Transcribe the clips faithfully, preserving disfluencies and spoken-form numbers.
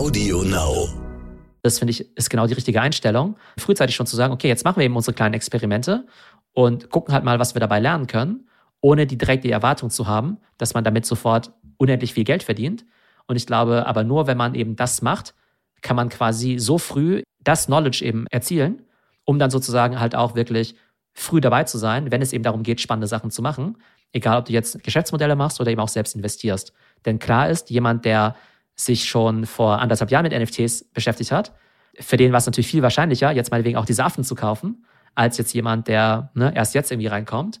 Audio Now. Das finde ich, ist genau die richtige Einstellung. Frühzeitig schon zu sagen, okay, jetzt machen wir eben unsere kleinen Experimente und gucken halt mal, was wir dabei lernen können, ohne die direkte Erwartung zu haben, dass man damit sofort unendlich viel Geld verdient. Und ich glaube aber nur, wenn man eben das macht, kann man quasi so früh das Knowledge eben erzielen, um dann sozusagen halt auch wirklich früh dabei zu sein, wenn es eben darum geht, spannende Sachen zu machen. Egal, ob du jetzt Geschäftsmodelle machst oder eben auch selbst investierst. Denn klar ist, jemand, der sich schon vor anderthalb Jahren mit N F Ts beschäftigt hat, für den war es natürlich viel wahrscheinlicher, jetzt meinetwegen auch diese Affen zu kaufen, als jetzt jemand, der ne, erst jetzt irgendwie reinkommt.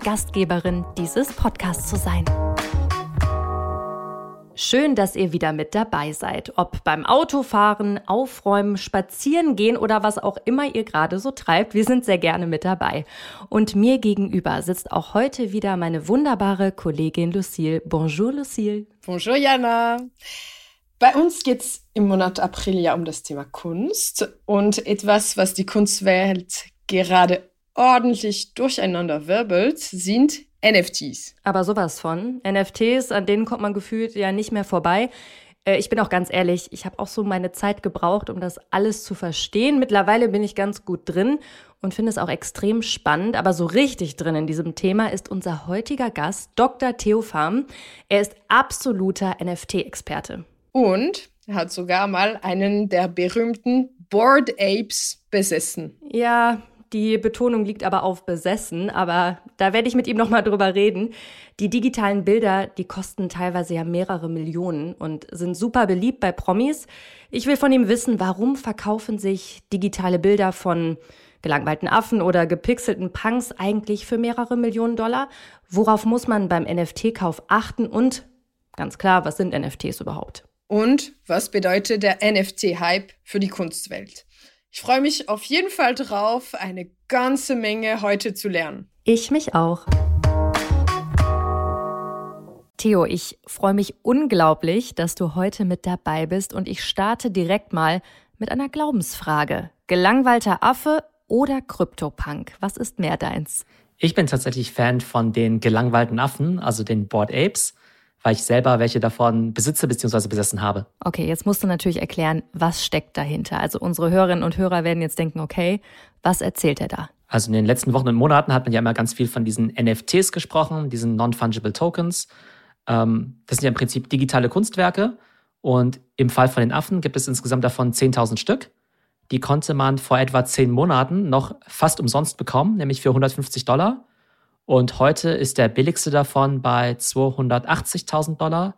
Gastgeberin dieses Podcasts zu sein. Schön, dass ihr wieder mit dabei seid. Ob beim Autofahren, Aufräumen, Spazieren gehen oder was auch immer ihr gerade so treibt, wir sind sehr gerne mit dabei. Und mir gegenüber sitzt auch heute wieder meine wunderbare Kollegin Lucile. Bonjour Lucile. Bonjour Janna. Bei uns geht es im Monat April ja um das Thema Kunst und etwas, was die Kunstwelt gerade ordentlich durcheinander wirbelt, sind N F Ts. Aber sowas von. N F Ts, an denen kommt man gefühlt ja nicht mehr vorbei. Äh, ich bin auch ganz ehrlich, ich habe auch so meine Zeit gebraucht, um das alles zu verstehen. Mittlerweile bin ich ganz gut drin und finde es auch extrem spannend. Aber so richtig drin in diesem Thema ist unser heutiger Gast, Doktor Teo Pham. Er ist absoluter N F T-Experte. Und er hat sogar mal einen der berühmten Bored Apes besessen. Ja, die Betonung liegt aber auf besessen, aber da werde ich mit ihm nochmal drüber reden. Die digitalen Bilder, die kosten teilweise ja mehrere Millionen und sind super beliebt bei Promis. Ich will von ihm wissen, warum verkaufen sich digitale Bilder von gelangweilten Affen oder gepixelten Punks eigentlich für mehrere Millionen Dollar? Worauf muss man beim N F T-Kauf achten? Und ganz klar, was sind N F Ts überhaupt? Und was bedeutet der N F T-Hype für die Kunstwelt? Ich freue mich auf jeden Fall drauf, eine ganze Menge heute zu lernen. Ich mich auch. Theo, ich freue mich unglaublich, dass du heute mit dabei bist und ich starte direkt mal mit einer Glaubensfrage. Gelangweilter Affe oder Kryptopunk? Was ist mehr deins? Ich bin tatsächlich Fan von den gelangweilten Affen, also den Bored Apes, weil ich selber welche davon besitze bzw. besessen habe. Okay, jetzt musst du natürlich erklären, was steckt dahinter. Also unsere Hörerinnen und Hörer werden jetzt denken, okay, was erzählt er da? Also in den letzten Wochen und Monaten hat man ja immer ganz viel von diesen N F Ts gesprochen, diesen Non-Fungible Tokens. Das sind ja im Prinzip digitale Kunstwerke. Und im Fall von den Affen gibt es insgesamt davon zehntausend Stück. Die konnte man vor etwa zehn Monaten noch fast umsonst bekommen, nämlich für hundertfünfzig Dollar. Und heute ist der billigste davon bei zweihundertachtzigtausend Dollar,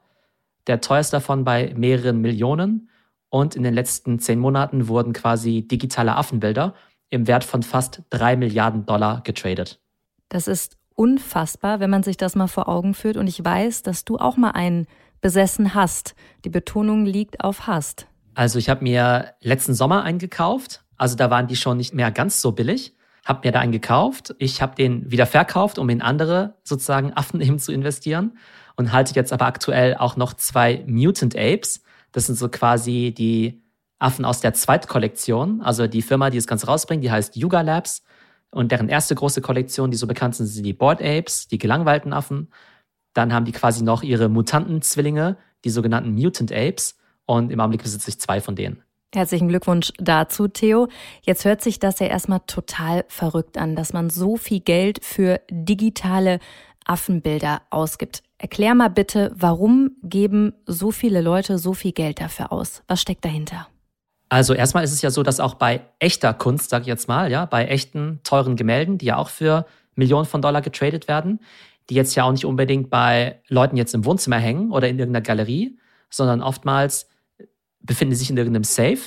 der teuerste davon bei mehreren Millionen. Und in den letzten zehn Monaten wurden quasi digitale Affenbilder im Wert von fast drei Milliarden Dollar getradet. Das ist unfassbar, wenn man sich das mal vor Augen führt. Und ich weiß, dass du auch mal einen besessen hast. Die Betonung liegt auf hast. Also ich habe mir letzten Sommer einen gekauft. Also da waren die schon nicht mehr ganz so billig. Hab mir da einen gekauft, ich habe den wieder verkauft, um in andere sozusagen Affen eben zu investieren und halte jetzt aber aktuell auch noch zwei Mutant Apes. Das sind so quasi die Affen aus der Zweitkollektion, also die Firma, die das Ganze rausbringt, die heißt Yuga Labs und deren erste große Kollektion, die so bekannt sind, sind die Bored Apes, die gelangweilten Affen. Dann haben die quasi noch ihre Mutanten-Zwillinge, die sogenannten Mutant Apes und im Augenblick besitze ich zwei von denen. Herzlichen Glückwunsch dazu, Theo. Jetzt hört sich das ja erstmal total verrückt an, dass man so viel Geld für digitale Affenbilder ausgibt. Erklär mal bitte, warum geben so viele Leute so viel Geld dafür aus? Was steckt dahinter? Also erstmal ist es ja so, dass auch bei echter Kunst, sag ich jetzt mal, ja, bei echten teuren Gemälden, die ja auch für Millionen von Dollar getradet werden, die jetzt ja auch nicht unbedingt bei Leuten jetzt im Wohnzimmer hängen oder in irgendeiner Galerie, sondern oftmals befinden sich in irgendeinem Safe,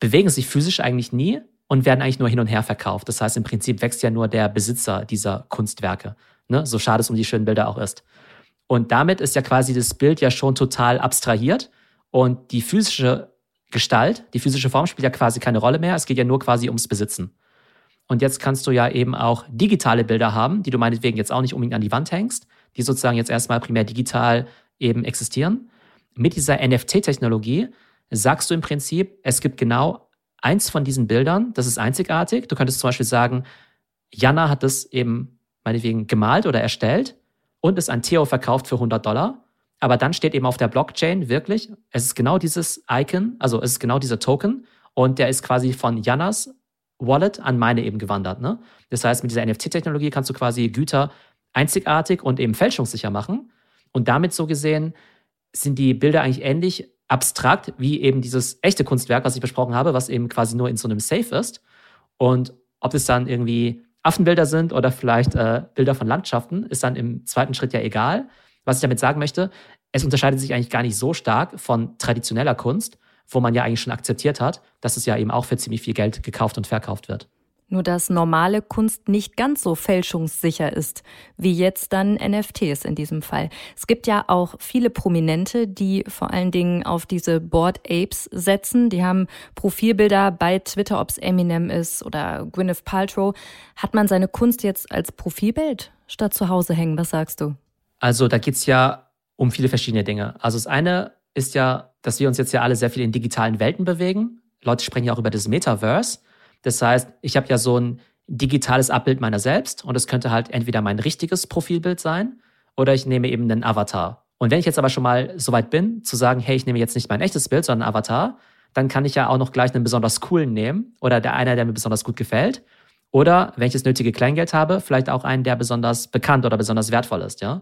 bewegen sich physisch eigentlich nie und werden eigentlich nur hin und her verkauft. Das heißt, im Prinzip wächst ja nur der Besitzer dieser Kunstwerke, ne? So schade es um die schönen Bilder auch ist. Und damit ist ja quasi das Bild ja schon total abstrahiert Und die physische Gestalt, die physische Form spielt ja quasi keine Rolle mehr. Es geht ja nur quasi ums Besitzen. Und jetzt kannst du ja eben auch digitale Bilder haben, die du meinetwegen jetzt auch nicht unbedingt an die Wand hängst, die sozusagen jetzt erstmal primär digital eben existieren. Mit dieser N F T-Technologie sagst du im Prinzip, es gibt genau eins von diesen Bildern, das ist einzigartig. Du könntest zum Beispiel sagen, Janna hat das eben meinetwegen gemalt oder erstellt und es an Theo verkauft für hundert Dollar. Aber dann steht eben auf der Blockchain wirklich, es ist genau dieses Icon, also es ist genau dieser Token und der ist quasi von Jannas Wallet an meine eben gewandert. Ne? Das heißt, mit dieser N F T-Technologie kannst du quasi Güter einzigartig und eben fälschungssicher machen. Und damit so gesehen sind die Bilder eigentlich ähnlich abstrakt wie eben dieses echte Kunstwerk, was ich besprochen habe, was eben quasi nur in so einem Safe ist. Und ob das dann irgendwie Affenbilder sind oder vielleicht äh, Bilder von Landschaften, ist dann im zweiten Schritt ja egal. Was ich damit sagen möchte, es unterscheidet sich eigentlich gar nicht so stark von traditioneller Kunst, wo man ja eigentlich schon akzeptiert hat, dass es ja eben auch für ziemlich viel Geld gekauft und verkauft wird. Nur dass normale Kunst nicht ganz so fälschungssicher ist, wie jetzt dann N F Ts in diesem Fall. Es gibt ja auch viele Prominente, die vor allen Dingen auf diese Bored Apes setzen. Die haben Profilbilder bei Twitter, ob es Eminem ist oder Gwyneth Paltrow. Hat man seine Kunst jetzt als Profilbild statt zu Hause hängen? Was sagst du? Also da geht es ja um viele verschiedene Dinge. Also das eine ist ja, dass wir uns jetzt ja alle sehr viel in digitalen Welten bewegen. Leute sprechen ja auch über das Metaverse. Das heißt, ich habe ja so ein digitales Abbild meiner selbst und es könnte halt entweder mein richtiges Profilbild sein oder ich nehme eben einen Avatar. Und wenn ich jetzt aber schon mal so weit bin, zu sagen, hey, ich nehme jetzt nicht mein echtes Bild, sondern einen Avatar, dann kann ich ja auch noch gleich einen besonders coolen nehmen oder der einer, der mir besonders gut gefällt. Oder wenn ich das nötige Kleingeld habe, vielleicht auch einen, der besonders bekannt oder besonders wertvoll ist, ja.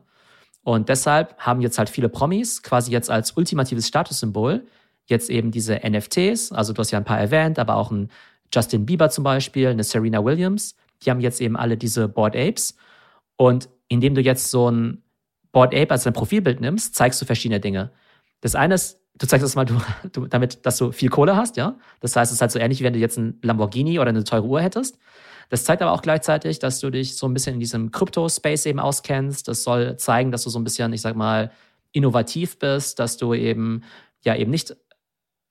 Und deshalb haben jetzt halt viele Promis quasi jetzt als ultimatives Statussymbol jetzt eben diese N F Ts, also du hast ja ein paar erwähnt, aber auch ein Justin Bieber zum Beispiel, eine Serena Williams, die haben jetzt eben alle diese Bored Apes. Und indem du jetzt so ein Bored Ape als dein Profilbild nimmst, zeigst du verschiedene Dinge. Das eine ist, du zeigst das mal du, du, damit, dass du viel Kohle hast, ja. Das heißt, es ist halt so ähnlich, wie wenn du jetzt einen Lamborghini oder eine teure Uhr hättest. Das zeigt aber auch gleichzeitig, dass du dich so ein bisschen in diesem Krypto-Space eben auskennst. Das soll zeigen, dass du so ein bisschen, ich sag mal, innovativ bist, dass du eben ja eben nicht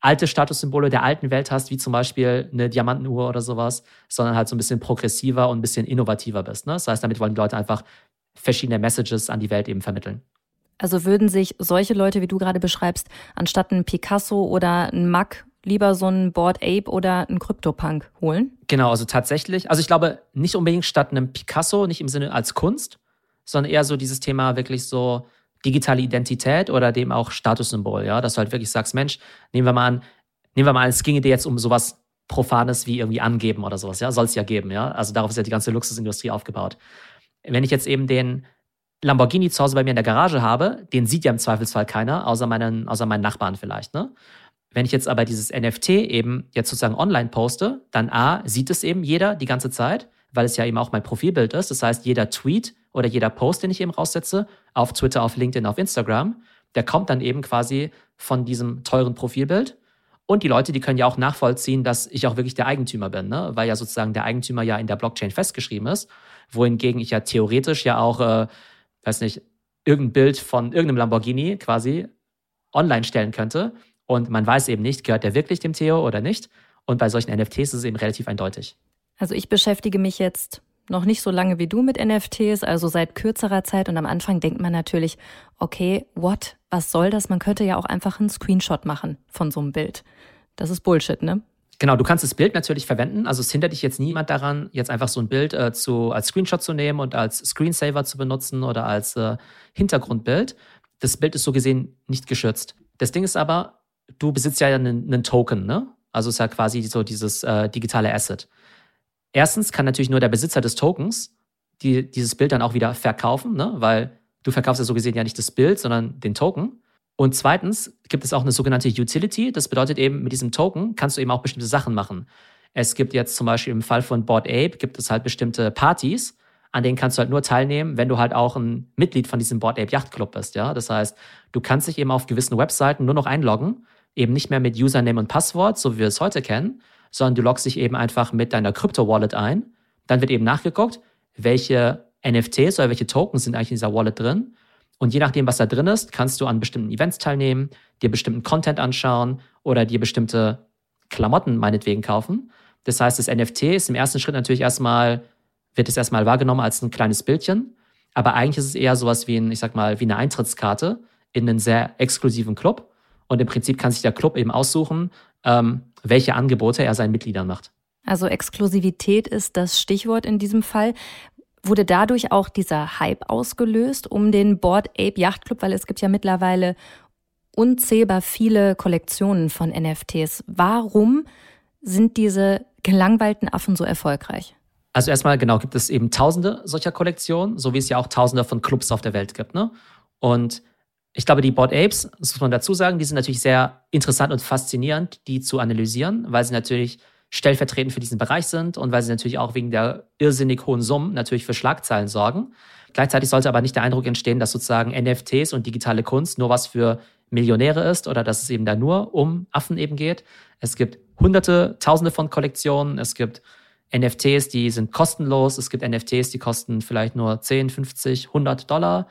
alte Statussymbole der alten Welt hast, wie zum Beispiel eine Diamantenuhr oder sowas, sondern halt so ein bisschen progressiver und ein bisschen innovativer bist. Ne? Das heißt, damit wollen die Leute einfach verschiedene Messages an die Welt eben vermitteln. Also würden sich solche Leute, wie du gerade beschreibst, anstatt ein Picasso oder ein Mack lieber so einen Bored Ape oder einen Kryptopunk holen? Genau, also tatsächlich. Also ich glaube, nicht unbedingt statt einem Picasso, nicht im Sinne als Kunst, sondern eher so dieses Thema wirklich so digitale Identität oder dem auch Statussymbol, ja, dass du halt wirklich sagst, Mensch, nehmen wir mal an, nehmen wir mal an, es ginge dir jetzt um sowas Profanes wie irgendwie angeben oder sowas, ja, soll es ja geben, ja. Also darauf ist ja die ganze Luxusindustrie aufgebaut. Wenn ich jetzt eben den Lamborghini zu Hause bei mir in der Garage habe, den sieht ja im Zweifelsfall keiner, außer meinen, außer meinen Nachbarn vielleicht, ne? Wenn ich jetzt aber dieses N F T eben jetzt sozusagen online poste, dann A, sieht es eben jeder die ganze Zeit, weil es ja eben auch mein Profilbild ist. Das heißt, jeder Tweet oder jeder Post, den ich eben raussetze, auf Twitter, auf LinkedIn, auf Instagram, der kommt dann eben quasi von diesem teuren Profilbild. Und die Leute, die können ja auch nachvollziehen, dass ich auch wirklich der Eigentümer bin, ne? Weil ja sozusagen der Eigentümer ja in der Blockchain festgeschrieben ist, wohingegen ich ja theoretisch ja auch, äh, weiß nicht, irgendein Bild von irgendeinem Lamborghini quasi online stellen könnte. Und man weiß eben nicht, gehört der wirklich dem Theo oder nicht. Und bei solchen N F Ts ist es eben relativ eindeutig. Also ich beschäftige mich jetzt noch nicht so lange wie du mit N F Ts, also seit kürzerer Zeit. Und am Anfang denkt man natürlich, okay, what, was soll das? Man könnte ja auch einfach einen Screenshot machen von so einem Bild. Das ist Bullshit, ne? Genau, du kannst das Bild natürlich verwenden. Also es hindert dich jetzt niemand daran, jetzt einfach so ein Bild äh, zu, als Screenshot zu nehmen und als Screensaver zu benutzen oder als äh, Hintergrundbild. Das Bild ist so gesehen nicht geschützt. Das Ding ist aber, du besitzt ja einen, einen Token, ne? Also ist ja quasi so dieses äh, digitale Asset. Erstens kann natürlich nur der Besitzer des Tokens die, dieses Bild dann auch wieder verkaufen, ne? Weil du verkaufst ja so gesehen ja nicht das Bild, sondern den Token. Und zweitens gibt es auch eine sogenannte Utility. Das bedeutet eben, mit diesem Token kannst du eben auch bestimmte Sachen machen. Es gibt jetzt zum Beispiel im Fall von Bored Ape gibt es halt bestimmte Partys, an denen kannst du halt nur teilnehmen, wenn du halt auch ein Mitglied von diesem Bored Ape Yacht Club bist, ja? Das heißt, du kannst dich eben auf gewissen Webseiten nur noch einloggen, eben nicht mehr mit Username und Passwort, so wie wir es heute kennen, sondern du loggst dich eben einfach mit deiner Krypto-Wallet ein. Dann wird eben nachgeguckt, welche N F Ts oder welche Tokens sind eigentlich in dieser Wallet drin. Und je nachdem, was da drin ist, kannst du an bestimmten Events teilnehmen, dir bestimmten Content anschauen oder dir bestimmte Klamotten meinetwegen kaufen. Das heißt, das N F T ist im ersten Schritt natürlich erstmal, wird es erstmal wahrgenommen als ein kleines Bildchen. Aber eigentlich ist es eher sowas wie ein, ich sag mal, wie eine Eintrittskarte in einen sehr exklusiven Club. Und im Prinzip kann sich der Club eben aussuchen, ähm, welche Angebote er seinen Mitgliedern macht. Also Exklusivität ist das Stichwort in diesem Fall. Wurde dadurch auch dieser Hype ausgelöst um den Bored Ape Yacht Club? Weil es gibt ja mittlerweile unzählbar viele Kollektionen von N F Ts. Warum sind diese gelangweilten Affen so erfolgreich? Also erstmal, genau, gibt es eben tausende solcher Kollektionen, so wie es ja auch tausende von Clubs auf der Welt gibt, ne? Und ich glaube, die Bored Apes, das muss man dazu sagen, die sind natürlich sehr interessant und faszinierend, die zu analysieren, weil sie natürlich stellvertretend für diesen Bereich sind und weil sie natürlich auch wegen der irrsinnig hohen Summen natürlich für Schlagzeilen sorgen. Gleichzeitig sollte aber nicht der Eindruck entstehen, dass sozusagen N F Ts und digitale Kunst nur was für Millionäre ist oder dass es eben da nur um Affen eben geht. Es gibt hunderte, tausende von Kollektionen, es gibt N F Ts, die sind kostenlos, es gibt N F Ts, die kosten vielleicht nur zehn, fünfzig, hundert Dollar.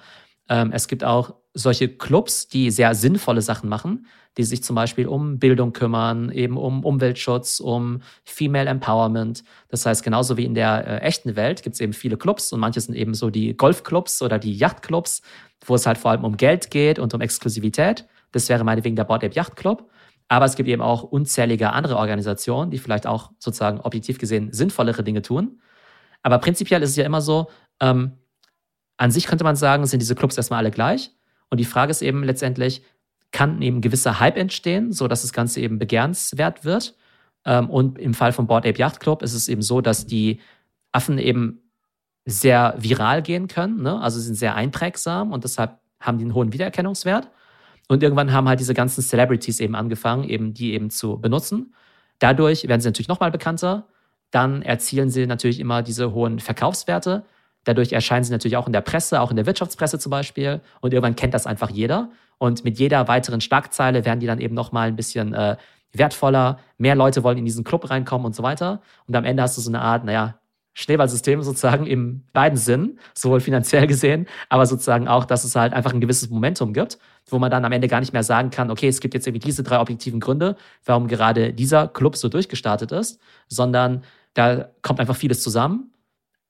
Es gibt auch solche Clubs, die sehr sinnvolle Sachen machen, die sich zum Beispiel um Bildung kümmern, eben um Umweltschutz, um Female Empowerment. Das heißt, genauso wie in der äh, echten Welt gibt es eben viele Clubs und manche sind eben so die Golfclubs oder die Yachtclubs, wo es halt vor allem um Geld geht und um Exklusivität. Das wäre meinetwegen der Bored Ape Yacht Club. Aber es gibt eben auch unzählige andere Organisationen, die vielleicht auch sozusagen objektiv gesehen sinnvollere Dinge tun. Aber prinzipiell ist es ja immer so, ähm, an sich könnte man sagen, sind diese Clubs erstmal alle gleich. Und die Frage ist eben letztendlich, kann eben ein gewisser Hype entstehen, sodass das Ganze eben begehrenswert wird? Und im Fall von Bored Ape Yacht Club ist es eben so, dass die Affen eben sehr viral gehen können, ne? Also sie sind sehr einprägsam und deshalb haben die einen hohen Wiedererkennungswert. Und irgendwann haben halt diese ganzen Celebrities eben angefangen, eben die eben zu benutzen. Dadurch werden sie natürlich nochmal bekannter. Dann erzielen sie natürlich immer diese hohen Verkaufswerte. Dadurch erscheinen sie natürlich auch in der Presse, auch in der Wirtschaftspresse zum Beispiel. Und irgendwann kennt das einfach jeder. Und mit jeder weiteren Schlagzeile werden die dann eben nochmal ein bisschen äh, wertvoller. Mehr Leute wollen in diesen Club reinkommen und so weiter. Und am Ende hast du so eine Art, naja, Schneeballsystem sozusagen in beiden Sinnen, sowohl finanziell gesehen, aber sozusagen auch, dass es halt einfach ein gewisses Momentum gibt, wo man dann am Ende gar nicht mehr sagen kann, okay, es gibt jetzt irgendwie diese drei objektiven Gründe, warum gerade dieser Club so durchgestartet ist, sondern da kommt einfach vieles zusammen.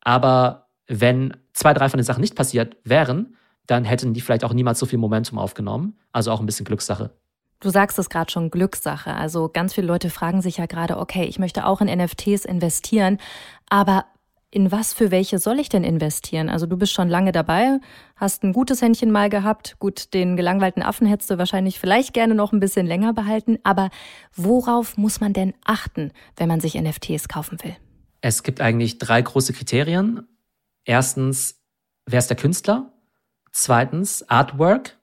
Aber wenn zwei, drei von den Sachen nicht passiert wären, dann hätten die vielleicht auch niemals so viel Momentum aufgenommen. Also auch ein bisschen Glückssache. Du sagst es gerade schon, Glückssache. Also ganz viele Leute fragen sich ja gerade, okay, ich möchte auch in N F Ts investieren, aber in was für welche soll ich denn investieren? Also du bist schon lange dabei, hast ein gutes Händchen mal gehabt. Gut, den gelangweilten Affen hättest du wahrscheinlich vielleicht gerne noch ein bisschen länger behalten. Aber worauf muss man denn achten, wenn man sich N F Ts kaufen will? Es gibt eigentlich drei große Kriterien. Erstens, wer ist der Künstler? Zweitens, Artwork,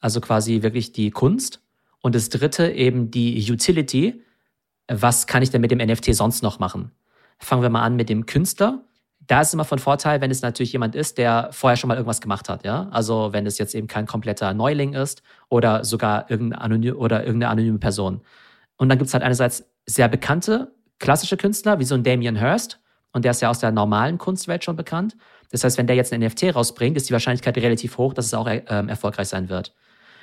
also quasi wirklich die Kunst. Und das dritte eben die Utility. Was kann ich denn mit dem N F T sonst noch machen? Fangen wir mal an mit dem Künstler. Da ist es immer von Vorteil, wenn es natürlich jemand ist, der vorher schon mal irgendwas gemacht hat, ja? Also wenn es jetzt eben kein kompletter Neuling ist oder sogar irgendeine anonyme, oder irgendeine anonyme Person. Und dann gibt es halt einerseits sehr bekannte, klassische Künstler, wie so ein Damien Hirst. Und der ist ja aus der normalen Kunstwelt schon bekannt. Das heißt, wenn der jetzt ein N F T rausbringt, ist die Wahrscheinlichkeit relativ hoch, dass es auch äh, erfolgreich sein wird.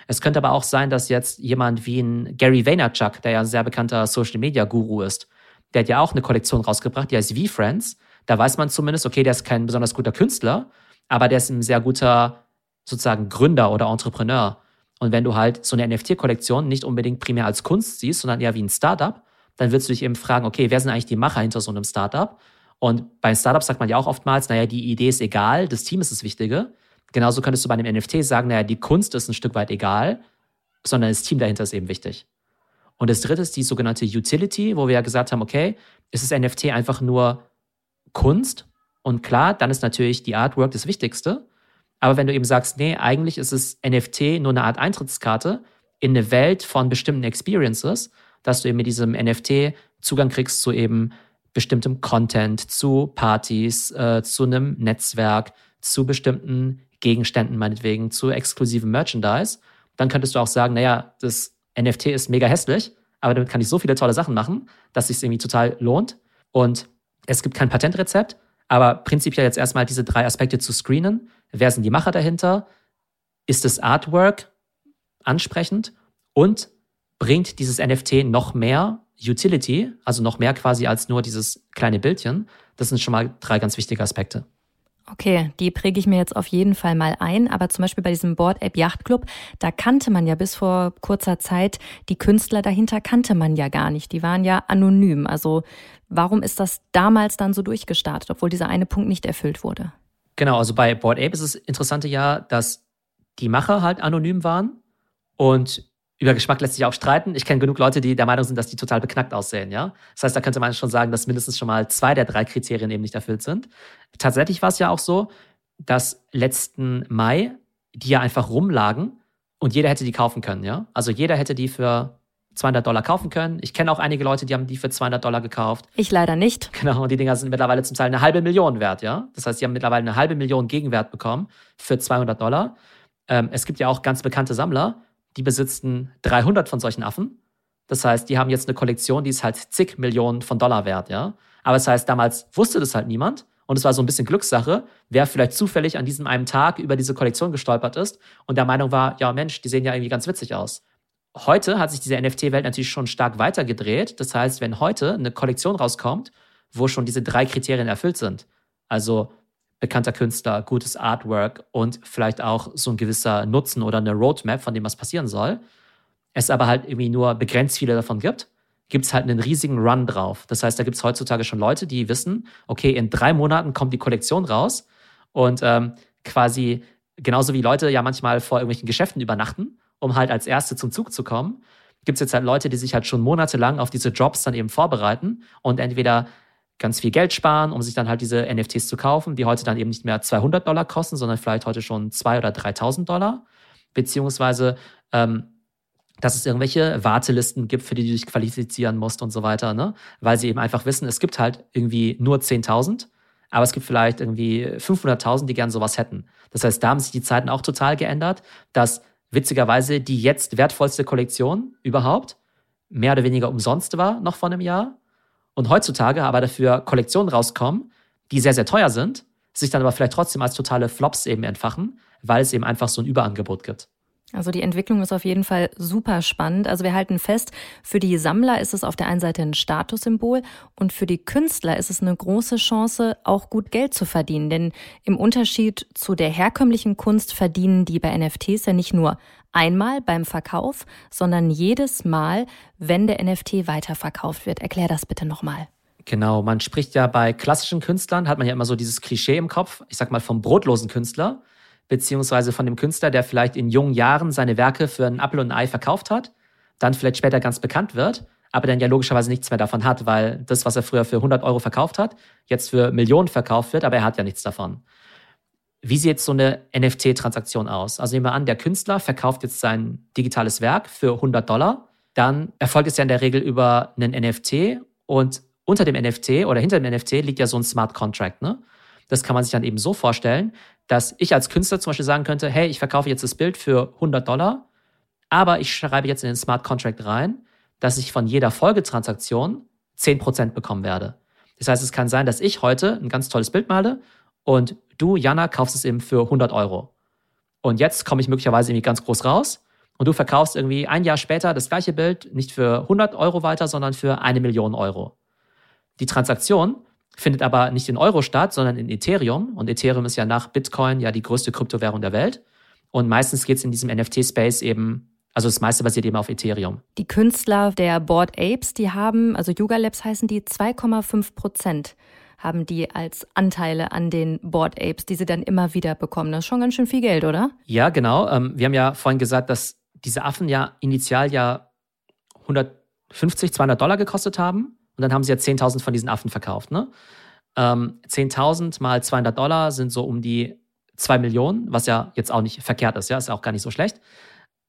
Es könnte aber auch sein, dass jetzt jemand wie ein Gary Vaynerchuk, der ja ein sehr bekannter Social-Media-Guru ist, der hat ja auch eine Kollektion rausgebracht, die heißt V-Friends. Da weiß man zumindest, okay, der ist kein besonders guter Künstler, aber der ist ein sehr guter sozusagen Gründer oder Entrepreneur. Und wenn du halt so eine N F T-Kollektion nicht unbedingt primär als Kunst siehst, sondern eher wie ein Startup, dann würdest du dich eben fragen, okay, wer sind eigentlich die Macher hinter so einem Startup? Und bei Startups sagt man ja auch oftmals, naja, die Idee ist egal, das Team ist das Wichtige. Genauso könntest du bei einem N F T sagen, naja, die Kunst ist ein Stück weit egal, sondern das Team dahinter ist eben wichtig. Und das dritte ist die sogenannte Utility, wo wir ja gesagt haben, okay, ist das N F T einfach nur Kunst? Und klar, dann ist natürlich die Artwork das Wichtigste. Aber wenn du eben sagst, nee, eigentlich ist es N F T nur eine Art Eintrittskarte in eine Welt von bestimmten Experiences, dass du eben mit diesem N F T Zugang kriegst zu eben bestimmtem Content, zu Partys, äh, zu einem Netzwerk, zu bestimmten Gegenständen meinetwegen, zu exklusivem Merchandise, dann könntest du auch sagen, naja, das N F T ist mega hässlich, aber damit kann ich so viele tolle Sachen machen, dass es sich irgendwie total lohnt. Und es gibt kein Patentrezept, aber prinzipiell jetzt erstmal diese drei Aspekte zu screenen. Wer sind die Macher dahinter? Ist das Artwork ansprechend und bringt dieses N F T noch mehr Utility, also noch mehr quasi als nur dieses kleine Bildchen? Das sind schon mal drei ganz wichtige Aspekte. Okay, die präge ich mir jetzt auf jeden Fall mal ein. Aber zum Beispiel bei diesem Bored Ape Yacht Club, da kannte man ja bis vor kurzer Zeit, die Künstler dahinter kannte man ja gar nicht. Die waren ja anonym. Also warum ist das damals dann so durchgestartet, obwohl dieser eine Punkt nicht erfüllt wurde? Genau, also bei Bored Ape ist das Interessante ja, dass die Macher halt anonym waren. Und über Geschmack lässt sich auch streiten. Ich kenne genug Leute, die der Meinung sind, dass die total beknackt aussehen, ja. Das heißt, da könnte man schon sagen, dass mindestens schon mal zwei der drei Kriterien eben nicht erfüllt sind. Tatsächlich war es ja auch so, dass letzten Mai die ja einfach rumlagen und jeder hätte die kaufen können, ja. Also jeder hätte die für zweihundert Dollar kaufen können. Ich kenne auch einige Leute, die haben die für zweihundert Dollar gekauft. Ich leider nicht. Genau, und die Dinger sind mittlerweile zum Teil eine halbe Million wert, ja. Das heißt, die haben mittlerweile eine halbe Million Gegenwert bekommen für zweihundert Dollar. Ähm, es gibt ja auch ganz bekannte Sammler, die besitzen dreihundert von solchen Affen. Das heißt, die haben jetzt eine Kollektion, die ist halt zig Millionen von Dollar wert, ja. Aber das heißt, damals wusste das halt niemand und es war so ein bisschen Glückssache, wer vielleicht zufällig an diesem einen Tag über diese Kollektion gestolpert ist und der Meinung war, ja Mensch, die sehen ja irgendwie ganz witzig aus. Heute hat sich diese N F T-Welt natürlich schon stark weitergedreht. Das heißt, wenn heute eine Kollektion rauskommt, wo schon diese drei Kriterien erfüllt sind, also bekannter Künstler, gutes Artwork und vielleicht auch so ein gewisser Nutzen oder eine Roadmap, von dem was passieren soll, es aber halt irgendwie nur begrenzt viele davon gibt, gibt es halt einen riesigen Run drauf. Das heißt, da gibt es heutzutage schon Leute, die wissen, okay, in drei Monaten kommt die Kollektion raus und ähm, quasi genauso wie Leute ja manchmal vor irgendwelchen Geschäften übernachten, um halt als Erste zum Zug zu kommen, gibt es jetzt halt Leute, die sich halt schon monatelang auf diese Drops dann eben vorbereiten und entweder ganz viel Geld sparen, um sich dann halt diese N F Ts zu kaufen, die heute dann eben nicht mehr zweihundert Dollar kosten, sondern vielleicht heute schon zweitausend oder dreitausend Dollar. Beziehungsweise, ähm, dass es irgendwelche Wartelisten gibt, für die du dich qualifizieren musst und so weiter, ne? Weil sie eben einfach wissen, es gibt halt irgendwie nur zehntausend, aber es gibt vielleicht irgendwie fünfhunderttausend, die gern sowas hätten. Das heißt, da haben sich die Zeiten auch total geändert, dass witzigerweise die jetzt wertvollste Kollektion überhaupt mehr oder weniger umsonst war, noch vor einem Jahr. Und heutzutage aber dafür Kollektionen rauskommen, die sehr, sehr teuer sind, sich dann aber vielleicht trotzdem als totale Flops eben entfachen, weil es eben einfach so ein Überangebot gibt. Also die Entwicklung ist auf jeden Fall super spannend. Also wir halten fest, für die Sammler ist es auf der einen Seite ein Statussymbol und für die Künstler ist es eine große Chance, auch gut Geld zu verdienen. Denn im Unterschied zu der herkömmlichen Kunst verdienen die bei N F Ts ja nicht nur einmal beim Verkauf, sondern jedes Mal, wenn der N F T weiterverkauft wird. Erklär das bitte nochmal. Genau, man spricht ja bei klassischen Künstlern, hat man ja immer so dieses Klischee im Kopf, ich sag mal vom brotlosen Künstler, beziehungsweise von dem Künstler, der vielleicht in jungen Jahren seine Werke für einen Apfel und ein Ei verkauft hat, dann vielleicht später ganz bekannt wird, aber dann ja logischerweise nichts mehr davon hat, weil das, was er früher für hundert Euro verkauft hat, jetzt für Millionen verkauft wird, aber er hat ja nichts davon. Wie sieht jetzt so eine N F T-Transaktion aus? Also nehmen wir an, der Künstler verkauft jetzt sein digitales Werk für hundert Dollar, dann erfolgt es ja in der Regel über einen N F T und unter dem N F T oder hinter dem N F T liegt ja so ein Smart Contract, ne? Das kann man sich dann eben so vorstellen, dass ich als Künstler zum Beispiel sagen könnte, hey, ich verkaufe jetzt das Bild für hundert Dollar, aber ich schreibe jetzt in den Smart Contract rein, dass ich von jeder Folgetransaktion zehn Prozent bekommen werde. Das heißt, es kann sein, dass ich heute ein ganz tolles Bild male und du, Janna, kaufst es eben für hundert Euro. Und jetzt komme ich möglicherweise irgendwie ganz groß raus und du verkaufst irgendwie ein Jahr später das gleiche Bild nicht für hundert Euro weiter, sondern für eine Million Euro. Die Transaktion findet aber nicht in Euro statt, sondern in Ethereum. Und Ethereum ist ja nach Bitcoin ja die größte Kryptowährung der Welt. Und meistens geht es in diesem N F T-Space eben, also das meiste basiert eben auf Ethereum. Die Künstler der Bored Apes, die haben, also Yuga Labs heißen die, zwei Komma fünf Prozent haben die als Anteile an den Bored Apes, die sie dann immer wieder bekommen. Das ist schon ganz schön viel Geld, oder? Ja, genau. Wir haben ja vorhin gesagt, dass diese Affen ja initial ja hundertfünfzig, zweihundert Dollar gekostet haben. Und dann haben sie ja zehntausend von diesen Affen verkauft. Ne? Ähm, zehntausend mal zweihundert Dollar sind so um die zwei Millionen, was ja jetzt auch nicht verkehrt ist. Ja, ist auch gar nicht so schlecht.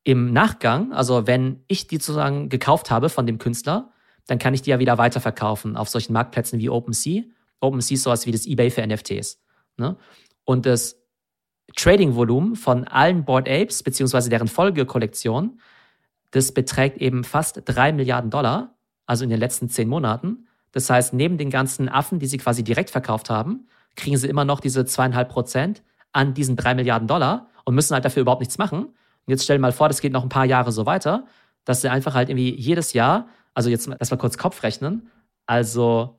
Im Nachgang, also wenn ich die sozusagen gekauft habe von dem Künstler, dann kann ich die ja wieder weiterverkaufen auf solchen Marktplätzen wie OpenSea. OpenSea ist sowas wie das eBay für N F Ts. Ne? Und das Trading-Volumen von allen Bored Apes beziehungsweise deren Folgekollektion, das beträgt eben fast drei Milliarden Dollar. Also in den letzten zehn Monaten. Das heißt, neben den ganzen Affen, die sie quasi direkt verkauft haben, kriegen sie immer noch diese zweieinhalb Prozent an diesen drei Milliarden Dollar und müssen halt dafür überhaupt nichts machen. Und jetzt stell dir mal vor, das geht noch ein paar Jahre so weiter, dass sie einfach halt irgendwie jedes Jahr, also jetzt erstmal kurz Kopf rechnen, also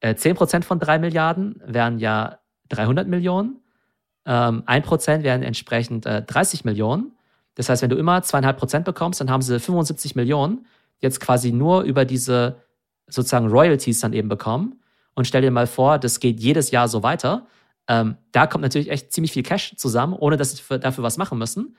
äh, zehn Prozent von drei Milliarden wären ja dreihundert Millionen, ähm, ein Prozent wären entsprechend äh, dreißig Millionen. Das heißt, wenn du immer zwei Komma fünf Prozent bekommst, dann haben sie fünfundsiebzig Millionen jetzt quasi nur über diese sozusagen Royalties dann eben bekommen. Und stell dir mal vor, das geht jedes Jahr so weiter. Ähm, da kommt natürlich echt ziemlich viel Cash zusammen, ohne dass sie für, dafür was machen müssen.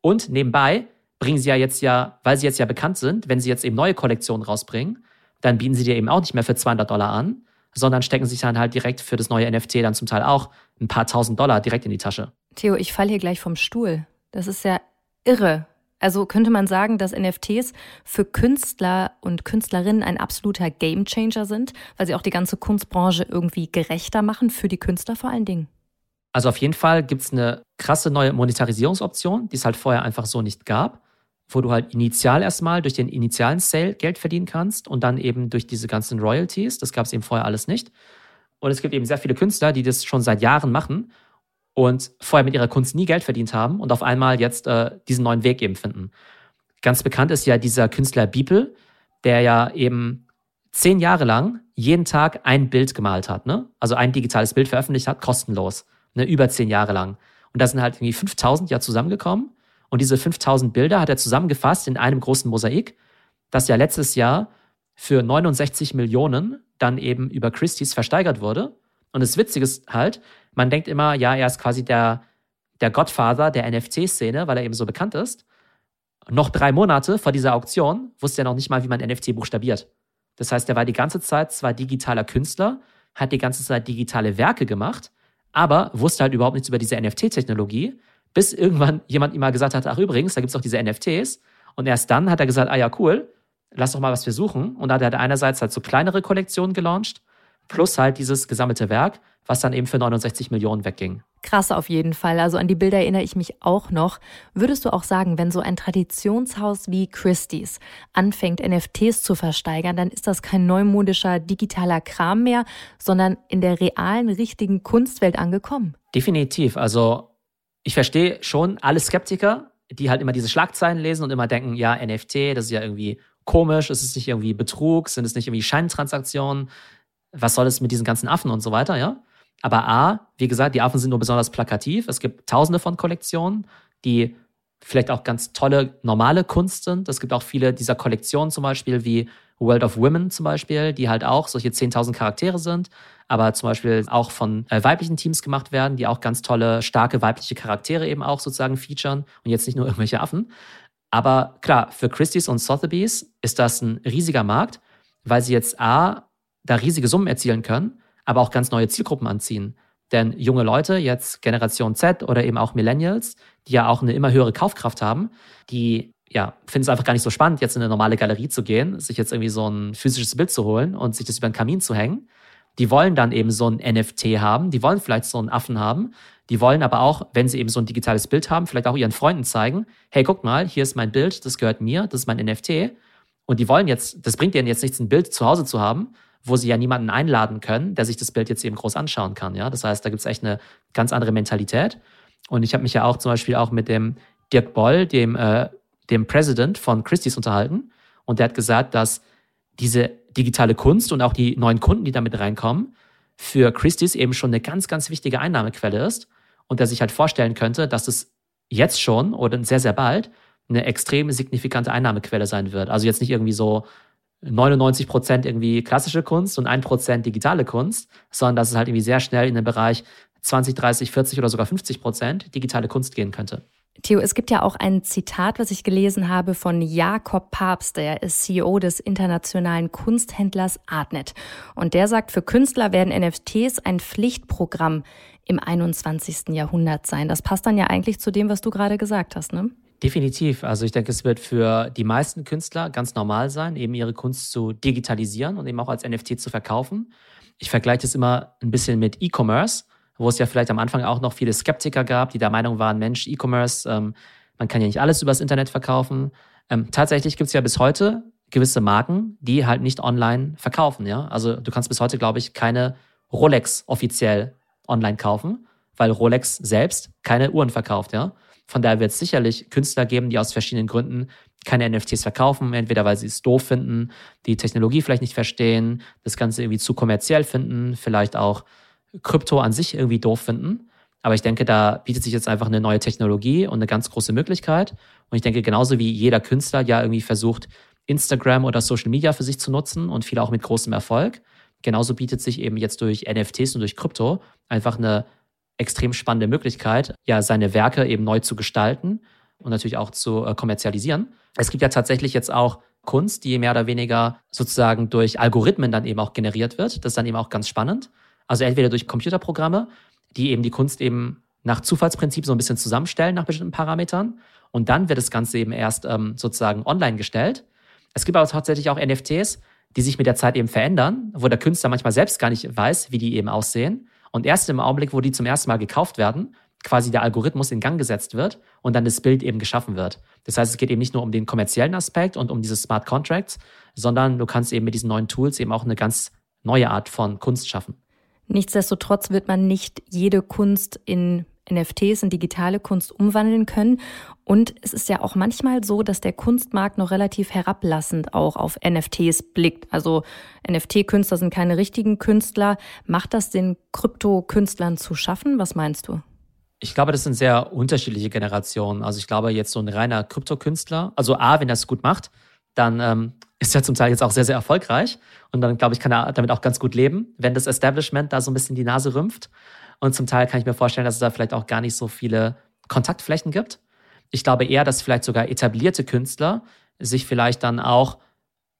Und nebenbei bringen sie ja jetzt ja, weil sie jetzt ja bekannt sind, wenn sie jetzt eben neue Kollektionen rausbringen, dann bieten sie dir eben auch nicht mehr für zweihundert Dollar an, sondern stecken sich dann halt direkt für das neue N F T dann zum Teil auch ein paar tausend Dollar direkt in die Tasche. Theo, ich falle hier gleich vom Stuhl. Das ist ja irre. Also könnte man sagen, dass N F Ts für Künstler und Künstlerinnen ein absoluter Gamechanger sind, weil sie auch die ganze Kunstbranche irgendwie gerechter machen, für die Künstler vor allen Dingen? Also auf jeden Fall gibt es eine krasse neue Monetarisierungsoption, die es halt vorher einfach so nicht gab, wo du halt initial erstmal durch den initialen Sale Geld verdienen kannst und dann eben durch diese ganzen Royalties. Das gab es eben vorher alles nicht. Und es gibt eben sehr viele Künstler, die das schon seit Jahren machen und vorher mit ihrer Kunst nie Geld verdient haben und auf einmal jetzt äh, diesen neuen Weg eben finden. Ganz bekannt ist ja dieser Künstler Beeple, der ja eben zehn Jahre lang jeden Tag ein Bild gemalt hat, ne? Also ein digitales Bild veröffentlicht hat, kostenlos, ne? Über zehn Jahre lang. Und da sind halt irgendwie fünftausend ja zusammengekommen und diese fünftausend Bilder hat er zusammengefasst in einem großen Mosaik, das ja letztes Jahr für neunundsechzig Millionen dann eben über Christie's versteigert wurde. Und das Witzige ist halt, man denkt immer, ja, er ist quasi der, der Godfather der N F T-Szene, weil er eben so bekannt ist. Noch drei Monate vor dieser Auktion wusste er noch nicht mal, wie man N F T buchstabiert. Das heißt, er war die ganze Zeit zwar digitaler Künstler, hat die ganze Zeit digitale Werke gemacht, aber wusste halt überhaupt nichts über diese N F T-Technologie, bis irgendwann jemand ihm mal gesagt hat, ach übrigens, da gibt's doch diese N F Ts. Und erst dann hat er gesagt, ah ja, cool, lass doch mal was versuchen. Und da hat er einerseits halt so kleinere Kollektionen gelauncht, plus halt dieses gesammelte Werk, was dann eben für neunundsechzig Millionen wegging. Krass auf jeden Fall. Also an die Bilder erinnere ich mich auch noch. Würdest du auch sagen, wenn so ein Traditionshaus wie Christie's anfängt, N F Ts zu versteigern, dann ist das kein neumodischer digitaler Kram mehr, sondern in der realen, richtigen Kunstwelt angekommen? Definitiv. Also ich verstehe schon alle Skeptiker, die halt immer diese Schlagzeilen lesen und immer denken, ja, N F T, das ist ja irgendwie komisch, ist es nicht irgendwie Betrug, sind es nicht irgendwie Scheintransaktionen? Was soll es mit diesen ganzen Affen und so weiter, ja? Aber A, wie gesagt, die Affen sind nur besonders plakativ. Es gibt tausende von Kollektionen, die vielleicht auch ganz tolle, normale Kunst sind. Es gibt auch viele dieser Kollektionen zum Beispiel, wie World of Women zum Beispiel, die halt auch solche zehntausend Charaktere sind, aber zum Beispiel auch von äh, weiblichen Teams gemacht werden, die auch ganz tolle, starke weibliche Charaktere eben auch sozusagen featuren und jetzt nicht nur irgendwelche Affen. Aber klar, für Christie's und Sotheby's ist das ein riesiger Markt, weil sie jetzt A, da riesige Summen erzielen können, aber auch ganz neue Zielgruppen anziehen. Denn junge Leute, jetzt Generation Z oder eben auch Millennials, die ja auch eine immer höhere Kaufkraft haben, die ja, finden es einfach gar nicht so spannend, jetzt in eine normale Galerie zu gehen, sich jetzt irgendwie so ein physisches Bild zu holen und sich das über den Kamin zu hängen. Die wollen dann eben so ein N F T haben, die wollen vielleicht so einen Affen haben, die wollen aber auch, wenn sie eben so ein digitales Bild haben, vielleicht auch ihren Freunden zeigen, hey, guck mal, hier ist mein Bild, das gehört mir, das ist mein N F T. Und die wollen jetzt, das bringt denen jetzt nichts, ein Bild zu Hause zu haben, wo sie ja niemanden einladen können, der sich das Bild jetzt eben groß anschauen kann. Ja? Das heißt, da gibt es echt eine ganz andere Mentalität. Und ich habe mich ja auch zum Beispiel auch mit dem Dirk Boll, dem, äh, dem President von Christie's, unterhalten. Und der hat gesagt, dass diese digitale Kunst und auch die neuen Kunden, die damit reinkommen, für Christie's eben schon eine ganz, ganz wichtige Einnahmequelle ist. Und der sich halt vorstellen könnte, dass es jetzt schon oder sehr, sehr bald eine extrem signifikante Einnahmequelle sein wird. Also jetzt nicht irgendwie so neunundneunzig Prozent irgendwie klassische Kunst und ein Prozent digitale Kunst, sondern dass es halt irgendwie sehr schnell in den Bereich zwanzig, dreißig, vierzig oder sogar fünfzig Prozent digitale Kunst gehen könnte. Theo, es gibt ja auch ein Zitat, was ich gelesen habe von Jakob Papst, der ist C E O des internationalen Kunsthändlers Artnet. Und der sagt, für Künstler werden N F Ts ein Pflichtprogramm im einundzwanzigsten Jahrhundert sein. Das passt dann ja eigentlich zu dem, was du gerade gesagt hast, ne? Definitiv. Also ich denke, es wird für die meisten Künstler ganz normal sein, eben ihre Kunst zu digitalisieren und eben auch als N F T zu verkaufen. Ich vergleiche das immer ein bisschen mit E-Commerce, wo es ja vielleicht am Anfang auch noch viele Skeptiker gab, die der Meinung waren, Mensch, E-Commerce, ähm, man kann ja nicht alles übers Internet verkaufen. Ähm, tatsächlich gibt es ja bis heute gewisse Marken, die halt nicht online verkaufen. Ja? Also du kannst bis heute, glaube ich, keine Rolex offiziell online kaufen, weil Rolex selbst keine Uhren verkauft, ja. Von daher wird es sicherlich Künstler geben, die aus verschiedenen Gründen keine N F Ts verkaufen, entweder weil sie es doof finden, die Technologie vielleicht nicht verstehen, das Ganze irgendwie zu kommerziell finden, vielleicht auch Krypto an sich irgendwie doof finden. Aber ich denke, da bietet sich jetzt einfach eine neue Technologie und eine ganz große Möglichkeit. Und ich denke, genauso wie jeder Künstler ja irgendwie versucht, Instagram oder Social Media für sich zu nutzen und viele auch mit großem Erfolg, genauso bietet sich eben jetzt durch N F Ts und durch Krypto einfach eine extrem spannende Möglichkeit, ja, seine Werke eben neu zu gestalten und natürlich auch zu äh, kommerzialisieren. Es gibt ja tatsächlich jetzt auch Kunst, die mehr oder weniger sozusagen durch Algorithmen dann eben auch generiert wird. Das ist dann eben auch ganz spannend. Also entweder durch Computerprogramme, die eben die Kunst eben nach Zufallsprinzip so ein bisschen zusammenstellen, nach bestimmten Parametern. Und dann wird das Ganze eben erst ähm, sozusagen online gestellt. Es gibt aber tatsächlich auch N F Ts, die sich mit der Zeit eben verändern, wo der Künstler manchmal selbst gar nicht weiß, wie die eben aussehen. Und erst im Augenblick, wo die zum ersten Mal gekauft werden, quasi der Algorithmus in Gang gesetzt wird und dann das Bild eben geschaffen wird. Das heißt, es geht eben nicht nur um den kommerziellen Aspekt und um diese Smart Contracts, sondern du kannst eben mit diesen neuen Tools eben auch eine ganz neue Art von Kunst schaffen. Nichtsdestotrotz wird man nicht jede Kunst in N F Ts, in digitale Kunst umwandeln können. Und es ist ja auch manchmal so, dass der Kunstmarkt noch relativ herablassend auch auf N F Ts blickt. Also N F T-Künstler sind keine richtigen Künstler. Macht das den Krypto-Künstlern zu schaffen? Was meinst du? Ich glaube, das sind sehr unterschiedliche Generationen. Also ich glaube, jetzt so ein reiner Krypto-Künstler, also A, wenn er es gut macht, dann ähm, ist er zum Teil jetzt auch sehr, sehr erfolgreich. Und dann, glaube ich, kann er damit auch ganz gut leben, wenn das Establishment da so ein bisschen die Nase rümpft. Und zum Teil kann ich mir vorstellen, dass es da vielleicht auch gar nicht so viele Kontaktflächen gibt. Ich glaube eher, dass vielleicht sogar etablierte Künstler sich vielleicht dann auch,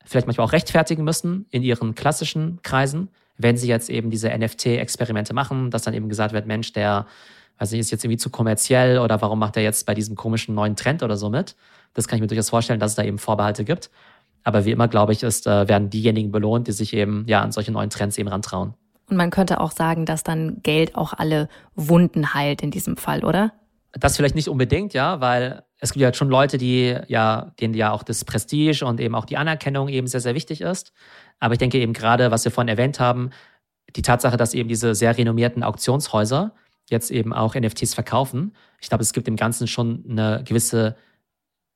vielleicht manchmal auch rechtfertigen müssen in ihren klassischen Kreisen, wenn sie jetzt eben diese N F T-Experimente machen, dass dann eben gesagt wird, Mensch, der, weiß nicht, ist jetzt irgendwie zu kommerziell oder warum macht er jetzt bei diesem komischen neuen Trend oder so mit? Das kann ich mir durchaus vorstellen, dass es da eben Vorbehalte gibt. Aber wie immer, glaube ich, ist, werden diejenigen belohnt, die sich eben ja an solche neuen Trends eben rantrauen. Und man könnte auch sagen, dass dann Geld auch alle Wunden heilt in diesem Fall, oder? Das vielleicht nicht unbedingt, ja, weil es gibt ja schon Leute, die ja, denen ja auch das Prestige und eben auch die Anerkennung eben sehr, sehr wichtig ist. Aber ich denke eben gerade, was wir vorhin erwähnt haben, die Tatsache, dass eben diese sehr renommierten Auktionshäuser jetzt eben auch N F Ts verkaufen. Ich glaube, es gibt im Ganzen schon eine gewisse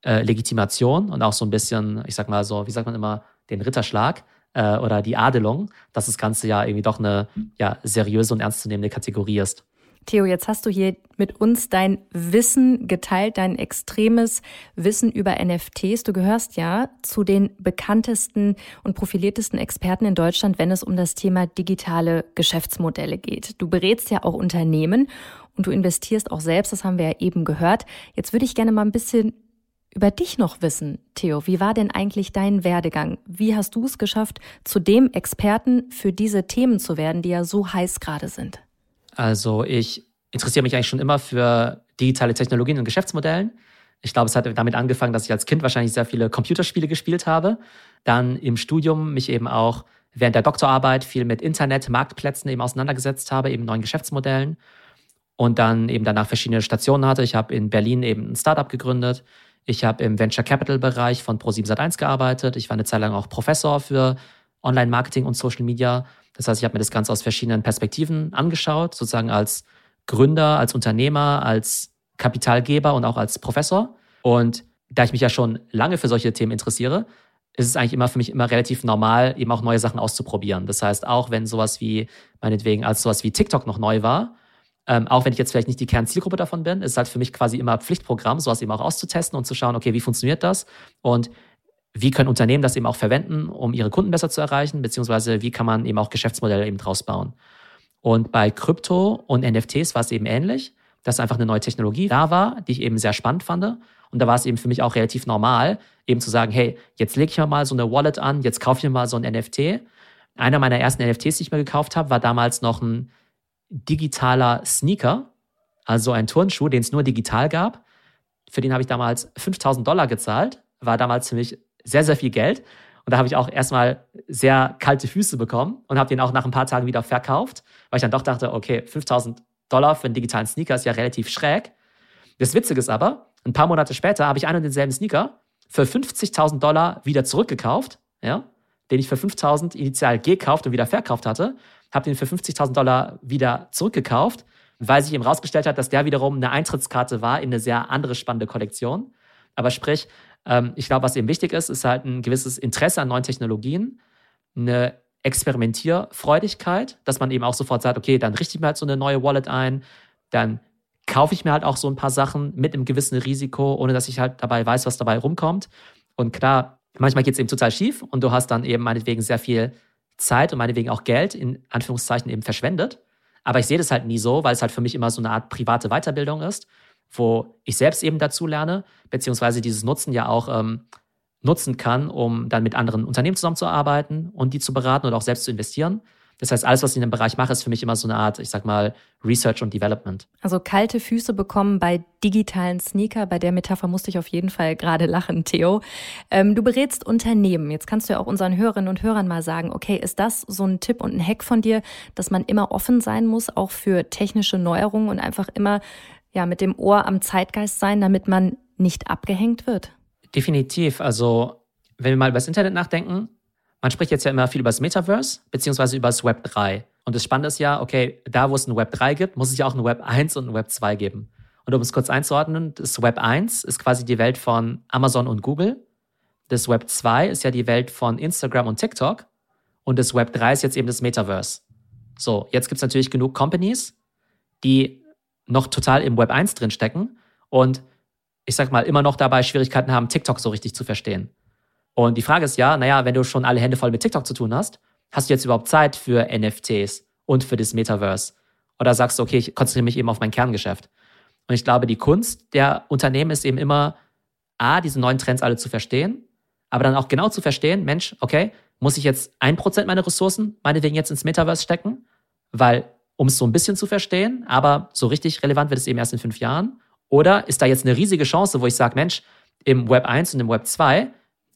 äh, Legitimation und auch so ein bisschen, ich sag mal so, wie sagt man immer, den Ritterschlag oder die Adelung, dass das Ganze ja irgendwie doch eine ja, seriöse und ernstzunehmende Kategorie ist. Theo, jetzt hast du hier mit uns dein Wissen geteilt, dein extremes Wissen über N F Ts. Du gehörst ja zu den bekanntesten und profiliertesten Experten in Deutschland, wenn es um das Thema digitale Geschäftsmodelle geht. Du berätst ja auch Unternehmen und du investierst auch selbst, das haben wir ja eben gehört. Jetzt würde ich gerne mal ein bisschen über dich noch wissen, Theo. Wie war denn eigentlich dein Werdegang? Wie hast du es geschafft, zu dem Experten für diese Themen zu werden, die ja so heiß gerade sind? Also ich interessiere mich eigentlich schon immer für digitale Technologien und Geschäftsmodellen. Ich glaube, es hat damit angefangen, dass ich als Kind wahrscheinlich sehr viele Computerspiele gespielt habe. Dann im Studium mich eben auch während der Doktorarbeit viel mit Internet, Marktplätzen eben auseinandergesetzt habe, eben neuen Geschäftsmodellen. Und dann eben danach verschiedene Stationen hatte. Ich habe in Berlin eben ein Startup gegründet. Ich habe im Venture-Capital-Bereich von Pro sieben Sat eins gearbeitet. Ich war eine Zeit lang auch Professor für Online-Marketing und Social Media. Das heißt, ich habe mir das Ganze aus verschiedenen Perspektiven angeschaut, sozusagen als Gründer, als Unternehmer, als Kapitalgeber und auch als Professor. Und da ich mich ja schon lange für solche Themen interessiere, ist es eigentlich immer für mich immer relativ normal, eben auch neue Sachen auszuprobieren. Das heißt, auch wenn sowas wie, meinetwegen, als sowas wie TikTok noch neu war, Ähm, auch wenn ich jetzt vielleicht nicht die Kernzielgruppe davon bin, ist halt für mich quasi immer Pflichtprogramm, sowas eben auch auszutesten und zu schauen, okay, wie funktioniert das und wie können Unternehmen das eben auch verwenden, um ihre Kunden besser zu erreichen, beziehungsweise wie kann man eben auch Geschäftsmodelle eben draus bauen. Und bei Krypto und N F Ts war es eben ähnlich, dass einfach eine neue Technologie da war, die ich eben sehr spannend fand. Und da war es eben für mich auch relativ normal, eben zu sagen, hey, jetzt lege ich mir mal so eine Wallet an, jetzt kaufe ich mir mal so ein N F T. Einer meiner ersten N F Ts, die ich mir gekauft habe, war damals noch ein digitaler Sneaker, also ein Turnschuh, den es nur digital gab. Für den habe ich damals fünftausend Dollar gezahlt. War damals für mich sehr, sehr viel Geld. Und da habe ich auch erstmal sehr kalte Füße bekommen und habe den auch nach ein paar Tagen wieder verkauft, weil ich dann doch dachte, okay, fünftausend Dollar für einen digitalen Sneaker ist ja relativ schräg. Das Witzige ist aber, ein paar Monate später habe ich einen und denselben Sneaker für fünfzigtausend Dollar wieder zurückgekauft, ja, den ich für fünftausend initial gekauft und wieder verkauft hatte. Habe den für fünfzigtausend Dollar wieder zurückgekauft weil sich eben rausgestellt hat, dass der wiederum eine Eintrittskarte war in eine sehr andere spannende Kollektion. Aber sprich, ich glaube, was eben wichtig ist, ist halt ein gewisses Interesse an neuen Technologien, eine Experimentierfreudigkeit, dass man eben auch sofort sagt, okay, dann richte ich mir halt so eine neue Wallet ein, dann kaufe ich mir halt auch so ein paar Sachen mit einem gewissen Risiko, ohne dass ich halt dabei weiß, was dabei rumkommt. Und klar, manchmal geht es eben total schief und du hast dann eben meinetwegen sehr viel Zeit und meinetwegen auch Geld in Anführungszeichen eben verschwendet. Aber ich sehe das halt nie so, weil es halt für mich immer so eine Art private Weiterbildung ist, wo ich selbst eben dazu lerne, beziehungsweise dieses Nutzen ja auch ähm, nutzen kann, um dann mit anderen Unternehmen zusammenzuarbeiten und die zu beraten oder auch selbst zu investieren. Das heißt, alles, was ich in dem Bereich mache, ist für mich immer so eine Art, ich sag mal, Research und Development. Also kalte Füße bekommen bei digitalen Sneaker. Bei der Metapher musste ich auf jeden Fall gerade lachen, Theo. Ähm, du berätst Unternehmen. Jetzt kannst du ja auch unseren Hörerinnen und Hörern mal sagen, okay, ist das so ein Tipp und ein Hack von dir, dass man immer offen sein muss, auch für technische Neuerungen und einfach immer ja mit dem Ohr am Zeitgeist sein, damit man nicht abgehängt wird? Definitiv. Also wenn wir mal über das Internet nachdenken, man spricht jetzt ja immer viel über das Metaverse, beziehungsweise über das Web drei. Und das Spannende ist ja, okay, da wo es ein Web drei gibt, muss es ja auch ein Web eins und ein Web zwei geben. Und um es kurz einzuordnen, das Web eins ist quasi die Welt von Amazon und Google. Das Web zwei ist ja die Welt von Instagram und TikTok. Und das Web drei ist jetzt eben das Metaverse. So, jetzt gibt es natürlich genug Companies, die noch total im Web eins drinstecken und ich sag mal, immer noch dabei Schwierigkeiten haben, TikTok so richtig zu verstehen. Und die Frage ist ja, naja, wenn du schon alle Hände voll mit TikTok zu tun hast, hast du jetzt überhaupt Zeit für N F Ts und für das Metaverse? Oder sagst du, okay, ich konzentriere mich eben auf mein Kerngeschäft. Und ich glaube, die Kunst der Unternehmen ist eben immer, A, diese neuen Trends alle zu verstehen, aber dann auch genau zu verstehen, Mensch, okay, muss ich jetzt ein Prozent meiner Ressourcen meinetwegen jetzt ins Metaverse stecken? Weil, um es so ein bisschen zu verstehen, aber so richtig relevant wird es eben erst in fünf Jahren. Oder ist da jetzt eine riesige Chance, wo ich sage, Mensch, im Web eins und im Web zwei,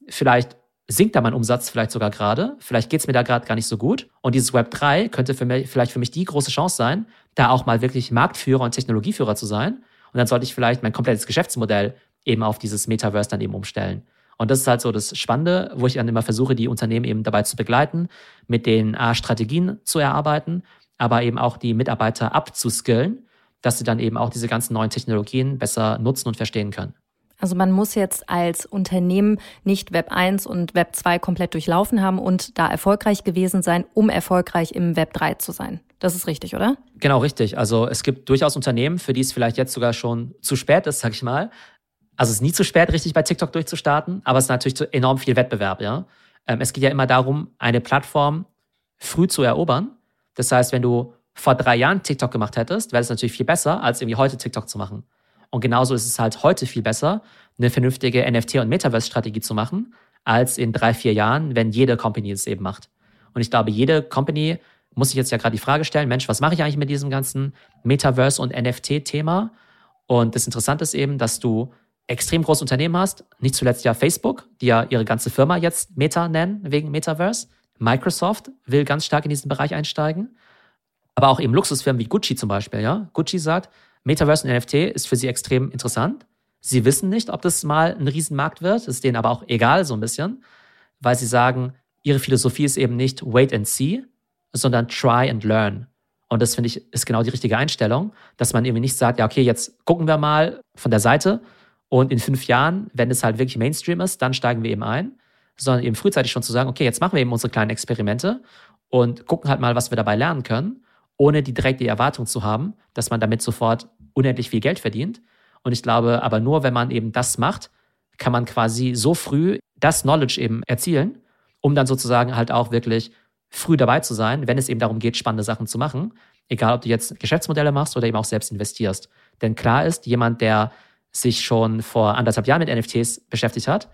vielleicht sinkt da mein Umsatz vielleicht sogar gerade, vielleicht geht es mir da gerade gar nicht so gut. Und dieses Web drei könnte für mich, vielleicht für mich die große Chance sein, da auch mal wirklich Marktführer und Technologieführer zu sein. Und dann sollte ich vielleicht mein komplettes Geschäftsmodell eben auf dieses Metaverse dann eben umstellen. Und das ist halt so das Spannende, wo ich dann immer versuche, die Unternehmen eben dabei zu begleiten, mit denen A, Strategien zu erarbeiten, aber eben auch die Mitarbeiter abzuskillen, dass sie dann eben auch diese ganzen neuen Technologien besser nutzen und verstehen können. Also man muss jetzt als Unternehmen nicht Web eins und Web zwei komplett durchlaufen haben und da erfolgreich gewesen sein, um erfolgreich im Web drei zu sein. Das ist richtig, oder? Genau, richtig. Also es gibt durchaus Unternehmen, für die es vielleicht jetzt sogar schon zu spät ist, sag ich mal. Also es ist nie zu spät, richtig bei TikTok durchzustarten, aber es ist natürlich enorm viel Wettbewerb, ja. Es geht ja immer darum, eine Plattform früh zu erobern. Das heißt, wenn du vor drei Jahren TikTok gemacht hättest, wäre es natürlich viel besser, als irgendwie heute TikTok zu machen. Und genauso ist es halt heute viel besser, eine vernünftige N F T- und Metaverse-Strategie zu machen, als in drei, vier Jahren, wenn jede Company es eben macht. Und ich glaube, jede Company muss sich jetzt ja gerade die Frage stellen, Mensch, was mache ich eigentlich mit diesem ganzen Metaverse- und N F T-Thema? Und das Interessante ist eben, dass du extrem große Unternehmen hast, nicht zuletzt ja Facebook, die ja ihre ganze Firma jetzt Meta nennen, wegen Metaverse. Microsoft will ganz stark in diesen Bereich einsteigen. Aber auch eben Luxusfirmen wie Gucci zum Beispiel. Ja? Gucci sagt, Metaverse und N F T ist für sie extrem interessant. Sie wissen nicht, ob das mal ein Riesenmarkt wird. Ist denen aber auch egal so ein bisschen, weil sie sagen, ihre Philosophie ist eben nicht wait and see, sondern try and learn. Und das finde ich, ist genau die richtige Einstellung, dass man eben nicht sagt, ja okay, jetzt gucken wir mal von der Seite und in fünf Jahren, wenn es halt wirklich Mainstream ist, dann steigen wir eben ein, sondern eben frühzeitig schon zu sagen, okay, jetzt machen wir eben unsere kleinen Experimente und gucken halt mal, was wir dabei lernen können, ohne die direkte Erwartung zu haben, dass man damit sofort unendlich viel Geld verdient. Und ich glaube, aber nur wenn man eben das macht, kann man quasi so früh das Knowledge eben erzielen, um dann sozusagen halt auch wirklich früh dabei zu sein, wenn es eben darum geht, spannende Sachen zu machen. Egal, ob du jetzt Geschäftsmodelle machst oder eben auch selbst investierst. Denn klar ist, jemand, der sich schon vor anderthalb Jahren mit N F Ts beschäftigt hat,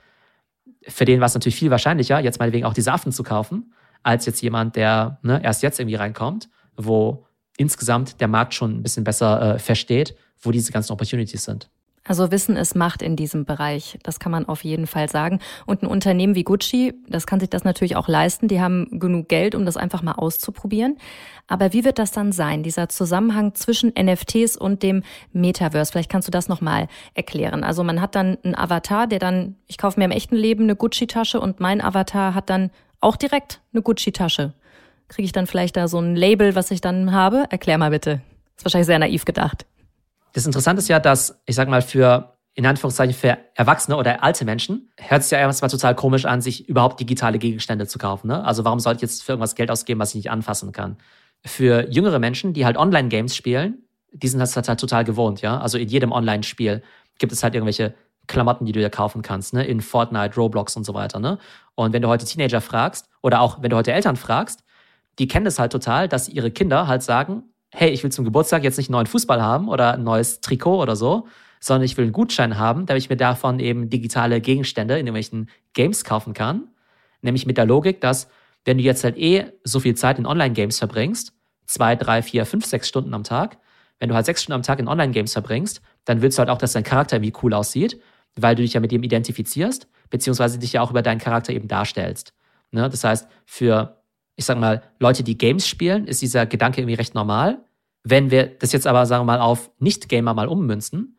für den war es natürlich viel wahrscheinlicher, jetzt meinetwegen auch diese Affen zu kaufen, als jetzt jemand, der ne, erst jetzt irgendwie reinkommt, wo insgesamt der Markt schon ein bisschen besser äh, versteht, wo diese ganzen Opportunities sind. Also Wissen ist Macht in diesem Bereich, das kann man auf jeden Fall sagen. Und ein Unternehmen wie Gucci, das kann sich das natürlich auch leisten, die haben genug Geld, um das einfach mal auszuprobieren. Aber wie wird das dann sein, dieser Zusammenhang zwischen N F Ts und dem Metaverse? Vielleicht kannst du das nochmal erklären. Also man hat dann einen Avatar, der dann, ich kaufe mir im echten Leben eine Gucci-Tasche und mein Avatar hat dann auch direkt eine Gucci-Tasche. Kriege ich dann vielleicht da so ein Label, was ich dann habe? Erklär mal bitte. Das ist wahrscheinlich sehr naiv gedacht. Das Interessante ist ja, dass, ich sag mal, für, in Anführungszeichen, für Erwachsene oder alte Menschen hört es ja erstmal total komisch an, sich überhaupt digitale Gegenstände zu kaufen. Ne? Also warum sollte ich jetzt für irgendwas Geld ausgeben, was ich nicht anfassen kann? Für jüngere Menschen, die halt Online-Games spielen, die sind das halt total gewohnt, ja. Also in jedem Online-Spiel gibt es halt irgendwelche Klamotten, die du dir kaufen kannst, ne? In Fortnite, Roblox und so weiter, ne? Und wenn du heute Teenager fragst oder auch wenn du heute Eltern fragst, die kennen das halt total, dass ihre Kinder halt sagen, hey, ich will zum Geburtstag jetzt nicht einen neuen Fußball haben oder ein neues Trikot oder so, sondern ich will einen Gutschein haben, damit ich mir davon eben digitale Gegenstände in irgendwelchen Games kaufen kann. Nämlich mit der Logik, dass wenn du jetzt halt eh so viel Zeit in Online-Games verbringst, zwei, drei, vier, fünf, sechs Stunden am Tag, wenn du halt sechs Stunden am Tag in Online-Games verbringst, dann willst du halt auch, dass dein Charakter irgendwie cool aussieht, weil du dich ja mit dem identifizierst, beziehungsweise dich ja auch über deinen Charakter eben darstellst. Ne? Das heißt, für, ich sag mal, Leute, die Games spielen, ist dieser Gedanke irgendwie recht normal. Wenn wir das jetzt aber, sagen wir mal, auf Nicht-Gamer mal ummünzen,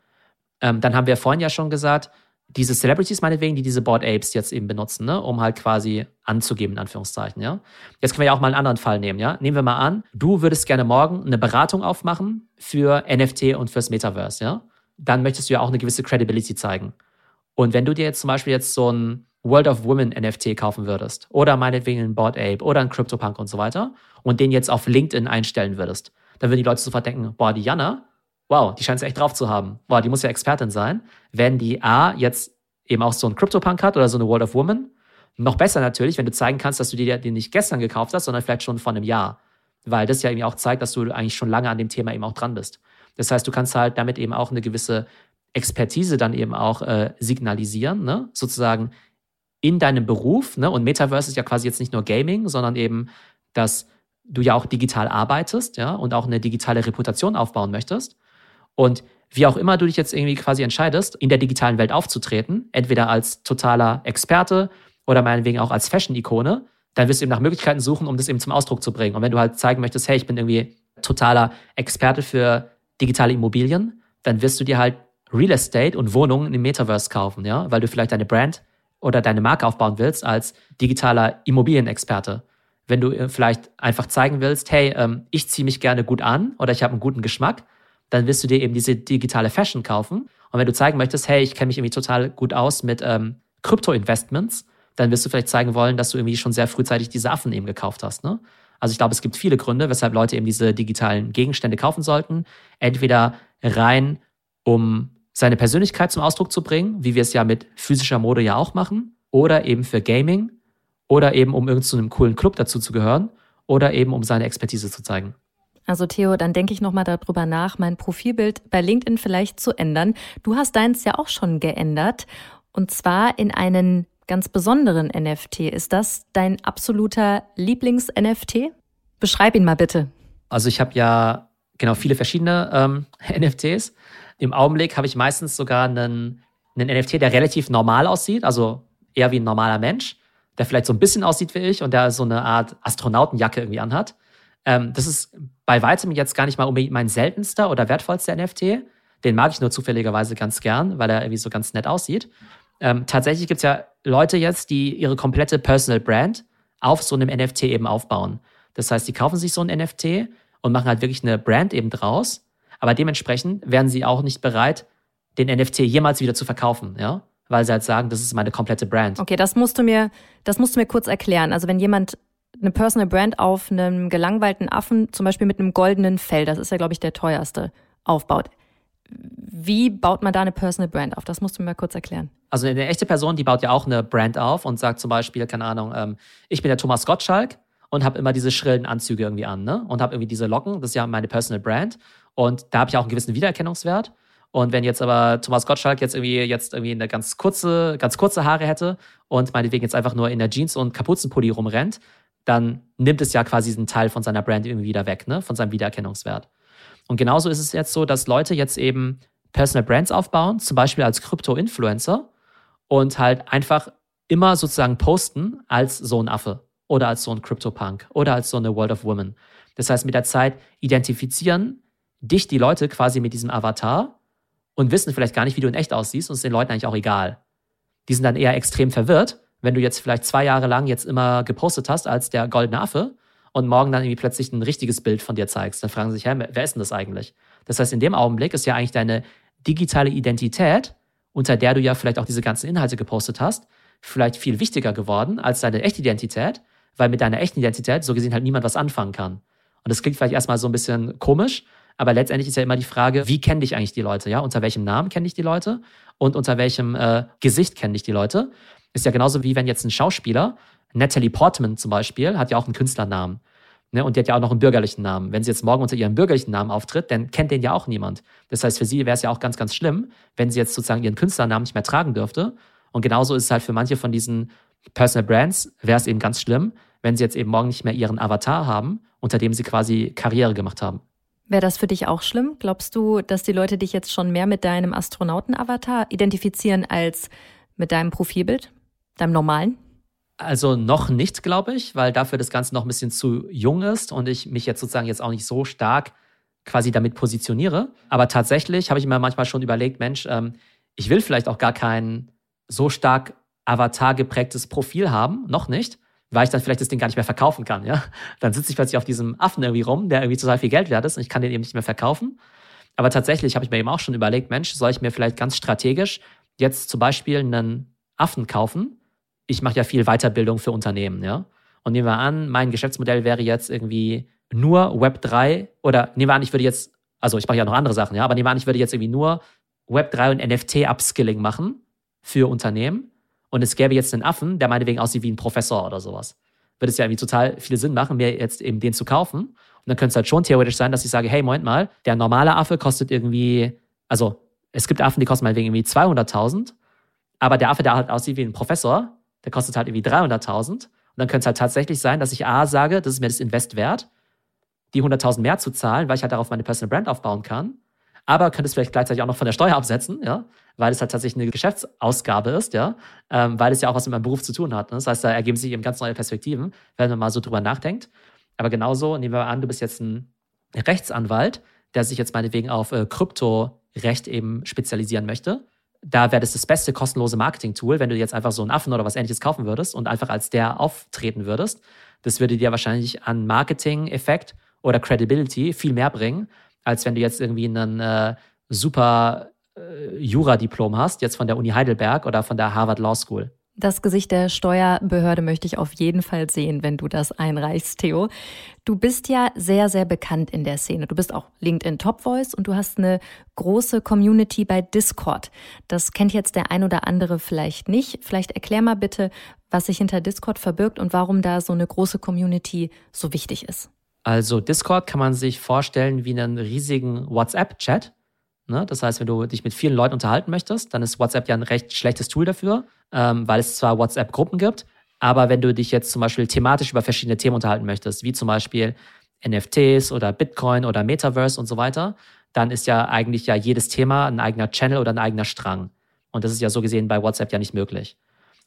ähm, dann haben wir vorhin ja schon gesagt, diese Celebrities meinetwegen, die diese Bored Apes jetzt eben benutzen, ne? Um halt quasi anzugeben, in Anführungszeichen, ja. Jetzt können wir ja auch mal einen anderen Fall nehmen, ja. Nehmen wir mal an, du würdest gerne morgen eine Beratung aufmachen für N F T und fürs Metaverse, ja. Dann möchtest du ja auch eine gewisse Credibility zeigen. Und wenn du dir jetzt zum Beispiel jetzt so ein World of Women N F T kaufen würdest oder meinetwegen einen Bored Ape oder einen Kryptopunk und so weiter und den jetzt auf LinkedIn einstellen würdest, dann würden die Leute sofort denken, boah, die Janna, wow, die scheint es echt drauf zu haben. Wow, die muss ja Expertin sein. Wenn die A jetzt eben auch so einen Kryptopunk hat oder so eine World of Women, noch besser natürlich, wenn du zeigen kannst, dass du dir den nicht gestern gekauft hast, sondern vielleicht schon vor einem Jahr. Weil das ja eben auch zeigt, dass du eigentlich schon lange an dem Thema eben auch dran bist. Das heißt, du kannst halt damit eben auch eine gewisse Expertise dann eben auch äh, signalisieren, ne? Sozusagen in deinem Beruf. Ne? Und Metaverse ist ja quasi jetzt nicht nur Gaming, sondern eben das du ja auch digital arbeitest, ja, und auch eine digitale Reputation aufbauen möchtest. Und wie auch immer du dich jetzt irgendwie quasi entscheidest, in der digitalen Welt aufzutreten, entweder als totaler Experte oder meinetwegen auch als Fashion-Ikone, dann wirst du eben nach Möglichkeiten suchen, um das eben zum Ausdruck zu bringen. Und wenn du halt zeigen möchtest, hey, ich bin irgendwie totaler Experte für digitale Immobilien, dann wirst du dir halt Real Estate und Wohnungen im Metaverse kaufen, ja, weil du vielleicht deine Brand oder deine Marke aufbauen willst als digitaler Immobilienexperte. Wenn du vielleicht einfach zeigen willst, hey, ähm, ich ziehe mich gerne gut an oder ich habe einen guten Geschmack, dann wirst du dir eben diese digitale Fashion kaufen. Und wenn du zeigen möchtest, hey, ich kenne mich irgendwie total gut aus mit Krypto-Investments, ähm, dann wirst du vielleicht zeigen wollen, dass du irgendwie schon sehr frühzeitig diese Affen eben gekauft hast. Ne? Also ich glaube, es gibt viele Gründe, weshalb Leute eben diese digitalen Gegenstände kaufen sollten. Entweder rein, um seine Persönlichkeit zum Ausdruck zu bringen, wie wir es ja mit physischer Mode ja auch machen, oder eben für Gaming, oder eben um irgend zu einem coolen Club dazu zu gehören oder eben um seine Expertise zu zeigen. Also Theo, dann denke ich nochmal darüber nach, mein Profilbild bei LinkedIn vielleicht zu ändern. Du hast deins ja auch schon geändert und zwar in einen ganz besonderen N F T. Ist das dein absoluter Lieblings-N F T? Beschreib ihn mal bitte. Also ich habe ja genau viele verschiedene ähm, N F Ts. Im Augenblick habe ich meistens sogar einen, einen N F T, der relativ normal aussieht, also eher wie ein normaler Mensch, der vielleicht so ein bisschen aussieht wie ich und der so eine Art Astronautenjacke irgendwie anhat. Ähm, das ist bei weitem jetzt gar nicht mal unbedingt mein seltenster oder wertvollster N F T. Den mag ich nur zufälligerweise ganz gern, weil er irgendwie so ganz nett aussieht. Ähm, tatsächlich gibt es ja Leute jetzt, die ihre komplette Personal Brand auf so einem N F T eben aufbauen. Das heißt, die kaufen sich so ein N F T und machen halt wirklich eine Brand eben draus. Aber dementsprechend wären sie auch nicht bereit, den N F T jemals wieder zu verkaufen, ja? Weil sie halt sagen, das ist meine komplette Brand. Okay, das musst du mir, das musst du mir kurz erklären. Also wenn jemand eine Personal Brand auf einem gelangweilten Affen, zum Beispiel mit einem goldenen Fell, das ist ja, glaube ich, der teuerste, aufbaut. Wie baut man da eine Personal Brand auf? Das musst du mir mal kurz erklären. Also eine echte Person, die baut ja auch eine Brand auf und sagt zum Beispiel, keine Ahnung, ähm, ich bin der Thomas Gottschalk und habe immer diese schrillen Anzüge irgendwie an, ne? Und habe irgendwie diese Locken, das ist ja meine Personal Brand. Und da habe ich auch einen gewissen Wiedererkennungswert. Und wenn jetzt aber Thomas Gottschalk jetzt irgendwie jetzt irgendwie eine ganz kurze, ganz kurze Haare hätte und meinetwegen jetzt einfach nur in der Jeans und Kapuzenpulli rumrennt, dann nimmt es ja quasi diesen Teil von seiner Brand irgendwie wieder weg, ne? Von seinem Wiedererkennungswert. Und genauso ist es jetzt so, dass Leute jetzt eben Personal Brands aufbauen, zum Beispiel als Krypto-Influencer und halt einfach immer sozusagen posten als so ein Affe oder als so ein Kryptopunk oder als so eine World of Women. Das heißt, mit der Zeit identifizieren dich die Leute quasi mit diesem Avatar und wissen vielleicht gar nicht, wie du in echt aussiehst und es ist den Leuten eigentlich auch egal. Die sind dann eher extrem verwirrt, wenn du jetzt vielleicht zwei Jahre lang jetzt immer gepostet hast als der goldene Affe und morgen dann irgendwie plötzlich ein richtiges Bild von dir zeigst. Dann fragen sie sich, hey, wer ist denn das eigentlich? Das heißt, in dem Augenblick ist ja eigentlich deine digitale Identität, unter der du ja vielleicht auch diese ganzen Inhalte gepostet hast, vielleicht viel wichtiger geworden als deine echte Identität, weil mit deiner echten Identität so gesehen halt niemand was anfangen kann. Und das klingt vielleicht erstmal so ein bisschen komisch, aber letztendlich ist ja immer die Frage, wie kennen dich eigentlich die Leute? Ja, unter welchem Namen kenne ich die Leute? Und unter welchem äh, Gesicht kenne ich die Leute? Ist ja genauso wie wenn jetzt ein Schauspieler, Natalie Portman zum Beispiel, hat ja auch einen Künstlernamen. Ne? Und die hat ja auch noch einen bürgerlichen Namen. Wenn sie jetzt morgen unter ihrem bürgerlichen Namen auftritt, dann kennt den ja auch niemand. Das heißt, für sie wäre es ja auch ganz, ganz schlimm, wenn sie jetzt sozusagen ihren Künstlernamen nicht mehr tragen dürfte. Und genauso ist es halt für manche von diesen Personal Brands, wäre es eben ganz schlimm, wenn sie jetzt eben morgen nicht mehr ihren Avatar haben, unter dem sie quasi Karriere gemacht haben. Wäre das für dich auch schlimm? Glaubst du, dass die Leute dich jetzt schon mehr mit deinem Astronauten-Avatar identifizieren als mit deinem Profilbild, deinem normalen? Also noch nicht, glaube ich, weil dafür das Ganze noch ein bisschen zu jung ist und ich mich jetzt sozusagen jetzt auch nicht so stark quasi damit positioniere. Aber tatsächlich habe ich mir manchmal schon überlegt, Mensch, ähm, ich will vielleicht auch gar kein so stark Avatar geprägtes Profil haben, noch nicht, weil ich dann vielleicht das Ding gar nicht mehr verkaufen kann, ja. Dann sitze ich plötzlich auf diesem Affen irgendwie rum, der irgendwie total viel Geld wert ist und ich kann den eben nicht mehr verkaufen. Aber tatsächlich habe ich mir eben auch schon überlegt, Mensch, soll ich mir vielleicht ganz strategisch jetzt zum Beispiel einen Affen kaufen? Ich mache ja viel Weiterbildung für Unternehmen, ja. Und nehmen wir an, mein Geschäftsmodell wäre jetzt irgendwie nur Web drei oder nehmen wir an, ich würde jetzt, also ich mache ja noch andere Sachen, ja, aber nehmen wir an, ich würde jetzt irgendwie nur Web drei und N F T-Upskilling machen für Unternehmen. Und es gäbe jetzt einen Affen, der meinetwegen aussieht wie ein Professor oder sowas. Würde es ja irgendwie total viel Sinn machen, mir jetzt eben den zu kaufen. Und dann könnte es halt schon theoretisch sein, dass ich sage, hey, Moment mal, der normale Affe kostet irgendwie, also es gibt Affen, die kosten meinetwegen irgendwie zweihunderttausend, aber der Affe, der halt aussieht wie ein Professor, der kostet halt irgendwie dreihunderttausend. Und dann könnte es halt tatsächlich sein, dass ich A sage, das ist mir das Invest wert, die hunderttausend mehr zu zahlen, weil ich halt darauf meine Personal Brand aufbauen kann. Aber könnte es vielleicht gleichzeitig auch noch von der Steuer absetzen, ja, weil es halt tatsächlich eine Geschäftsausgabe ist, ja, ähm, weil es ja auch was mit meinem Beruf zu tun hat. Ne? Das heißt, da ergeben sich eben ganz neue Perspektiven, wenn man mal so drüber nachdenkt. Aber genauso, nehmen wir mal an, du bist jetzt ein Rechtsanwalt, der sich jetzt meinetwegen auf äh, Kryptorecht eben spezialisieren möchte. Da wäre das das beste kostenlose Marketing-Tool, wenn du jetzt einfach so einen Affen oder was Ähnliches kaufen würdest und einfach als der auftreten würdest. Das würde dir wahrscheinlich an Marketing-Effekt oder Credibility viel mehr bringen, als wenn du jetzt irgendwie einen äh, super äh, Jura-Diplom hast, jetzt von der Uni Heidelberg oder von der Harvard Law School. Das Gesicht der Steuerbehörde möchte ich auf jeden Fall sehen, wenn du das einreichst, Theo. Du bist ja sehr, sehr bekannt in der Szene. Du bist auch LinkedIn Top Voice und du hast eine große Community bei Discord. Das kennt jetzt der ein oder andere vielleicht nicht. Vielleicht erklär mal bitte, was sich hinter Discord verbirgt und warum da so eine große Community so wichtig ist. Also Discord kann man sich vorstellen wie einen riesigen WhatsApp-Chat. Ne? Das heißt, wenn du dich mit vielen Leuten unterhalten möchtest, dann ist WhatsApp ja ein recht schlechtes Tool dafür, ähm, weil es zwar WhatsApp-Gruppen gibt, aber wenn du dich jetzt zum Beispiel thematisch über verschiedene Themen unterhalten möchtest, wie zum Beispiel N F Ts oder Bitcoin oder Metaverse und so weiter, dann ist ja eigentlich ja jedes Thema ein eigener Channel oder ein eigener Strang. Und das ist ja so gesehen bei WhatsApp ja nicht möglich.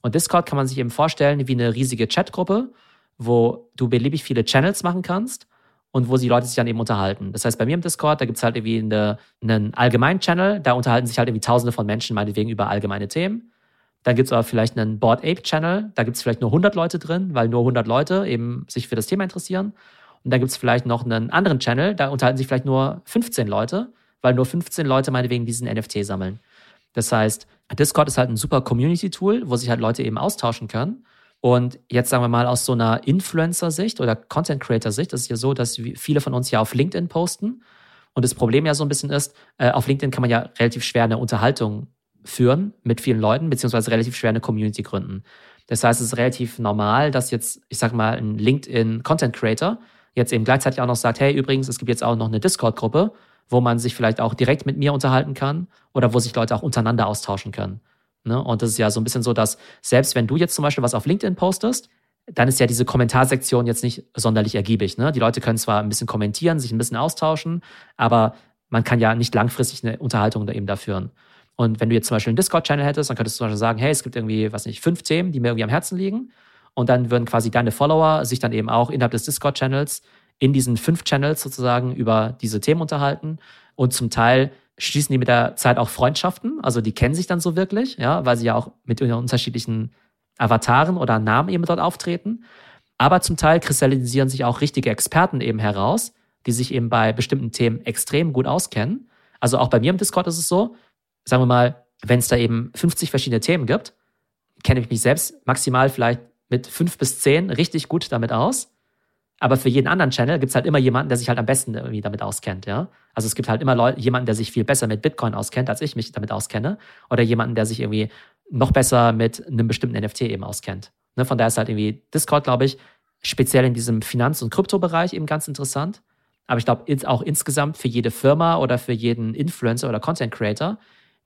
Und Discord kann man sich eben vorstellen wie eine riesige Chatgruppe, wo du beliebig viele Channels machen kannst und wo die Leute sich dann eben unterhalten. Das heißt, bei mir im Discord, da gibt es halt irgendwie eine, einen allgemeinen Channel, da unterhalten sich halt irgendwie tausende von Menschen meinetwegen über allgemeine Themen. Dann gibt es aber vielleicht einen Bored Ape Channel, da gibt es vielleicht nur hundert Leute drin, weil nur hundert Leute eben sich für das Thema interessieren. Und dann gibt es vielleicht noch einen anderen Channel, da unterhalten sich vielleicht nur fünfzehn Leute, weil nur fünfzehn Leute meinetwegen diesen N F T sammeln. Das heißt, Discord ist halt ein super Community-Tool, wo sich halt Leute eben austauschen können. Und jetzt sagen wir mal aus so einer Influencer-Sicht oder Content-Creator-Sicht ist es ja so, dass viele von uns ja auf LinkedIn posten. Und das Problem ja so ein bisschen ist, auf LinkedIn kann man ja relativ schwer eine Unterhaltung führen mit vielen Leuten, beziehungsweise relativ schwer eine Community gründen. Das heißt, es ist relativ normal, dass jetzt, ich sag mal, ein LinkedIn-Content-Creator jetzt eben gleichzeitig auch noch sagt, hey, übrigens, es gibt jetzt auch noch eine Discord-Gruppe, wo man sich vielleicht auch direkt mit mir unterhalten kann oder wo sich Leute auch untereinander austauschen können. Ne? Und das ist ja so ein bisschen so, dass selbst wenn du jetzt zum Beispiel was auf LinkedIn postest, dann ist ja diese Kommentarsektion jetzt nicht sonderlich ergiebig. Ne? Die Leute können zwar ein bisschen kommentieren, sich ein bisschen austauschen, aber man kann ja nicht langfristig eine Unterhaltung da eben da führen. Und wenn du jetzt zum Beispiel einen Discord-Channel hättest, dann könntest du zum Beispiel sagen, hey, es gibt irgendwie, was nicht, fünf Themen, die mir irgendwie am Herzen liegen. Und dann würden quasi deine Follower sich dann eben auch innerhalb des Discord-Channels in diesen fünf Channels sozusagen über diese Themen unterhalten und zum Teil schließen die mit der Zeit auch Freundschaften, also die kennen sich dann so wirklich, ja, weil sie ja auch mit unterschiedlichen Avataren oder Namen eben dort auftreten. Aber zum Teil kristallisieren sich auch richtige Experten eben heraus, die sich eben bei bestimmten Themen extrem gut auskennen. Also auch bei mir im Discord ist es so, sagen wir mal, wenn es da eben fünfzig verschiedene Themen gibt, kenne ich mich selbst maximal vielleicht mit fünf bis zehn richtig gut damit aus. Aber für jeden anderen Channel gibt es halt immer jemanden, der sich halt am besten irgendwie damit auskennt, ja. Also es gibt halt immer Leute, jemanden, der sich viel besser mit Bitcoin auskennt, als ich mich damit auskenne. Oder jemanden, der sich irgendwie noch besser mit einem bestimmten N F T eben auskennt. Ne? Von daher ist halt irgendwie Discord, glaube ich, speziell in diesem Finanz- und Kryptobereich eben ganz interessant. Aber ich glaube auch insgesamt für jede Firma oder für jeden Influencer oder Content Creator,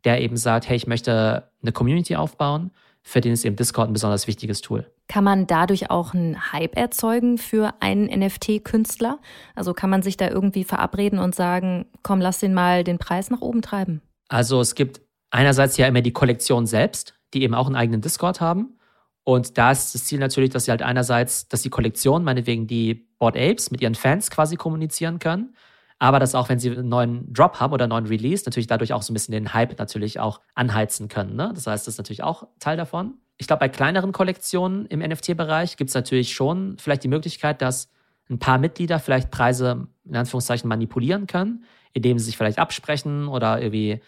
der eben sagt, hey, ich möchte eine Community aufbauen, für den ist eben Discord ein besonders wichtiges Tool. Kann man dadurch auch einen Hype erzeugen für einen N F T-Künstler? Also kann man sich da irgendwie verabreden und sagen, komm, lass den mal den Preis nach oben treiben? Also es gibt einerseits ja immer die Kollektion selbst, die eben auch einen eigenen Discord haben. Und da ist das Ziel natürlich, dass sie halt einerseits, dass die Kollektion, meinetwegen die Bored Apes, mit ihren Fans quasi kommunizieren können. Aber dass auch, wenn sie einen neuen Drop haben oder einen neuen Release, natürlich dadurch auch so ein bisschen den Hype natürlich auch anheizen können. Ne? Das heißt, das ist natürlich auch Teil davon. Ich glaube, bei kleineren Kollektionen im N F T-Bereich gibt es natürlich schon vielleicht die Möglichkeit, dass ein paar Mitglieder vielleicht Preise in Anführungszeichen manipulieren können, indem sie sich vielleicht absprechen oder irgendwie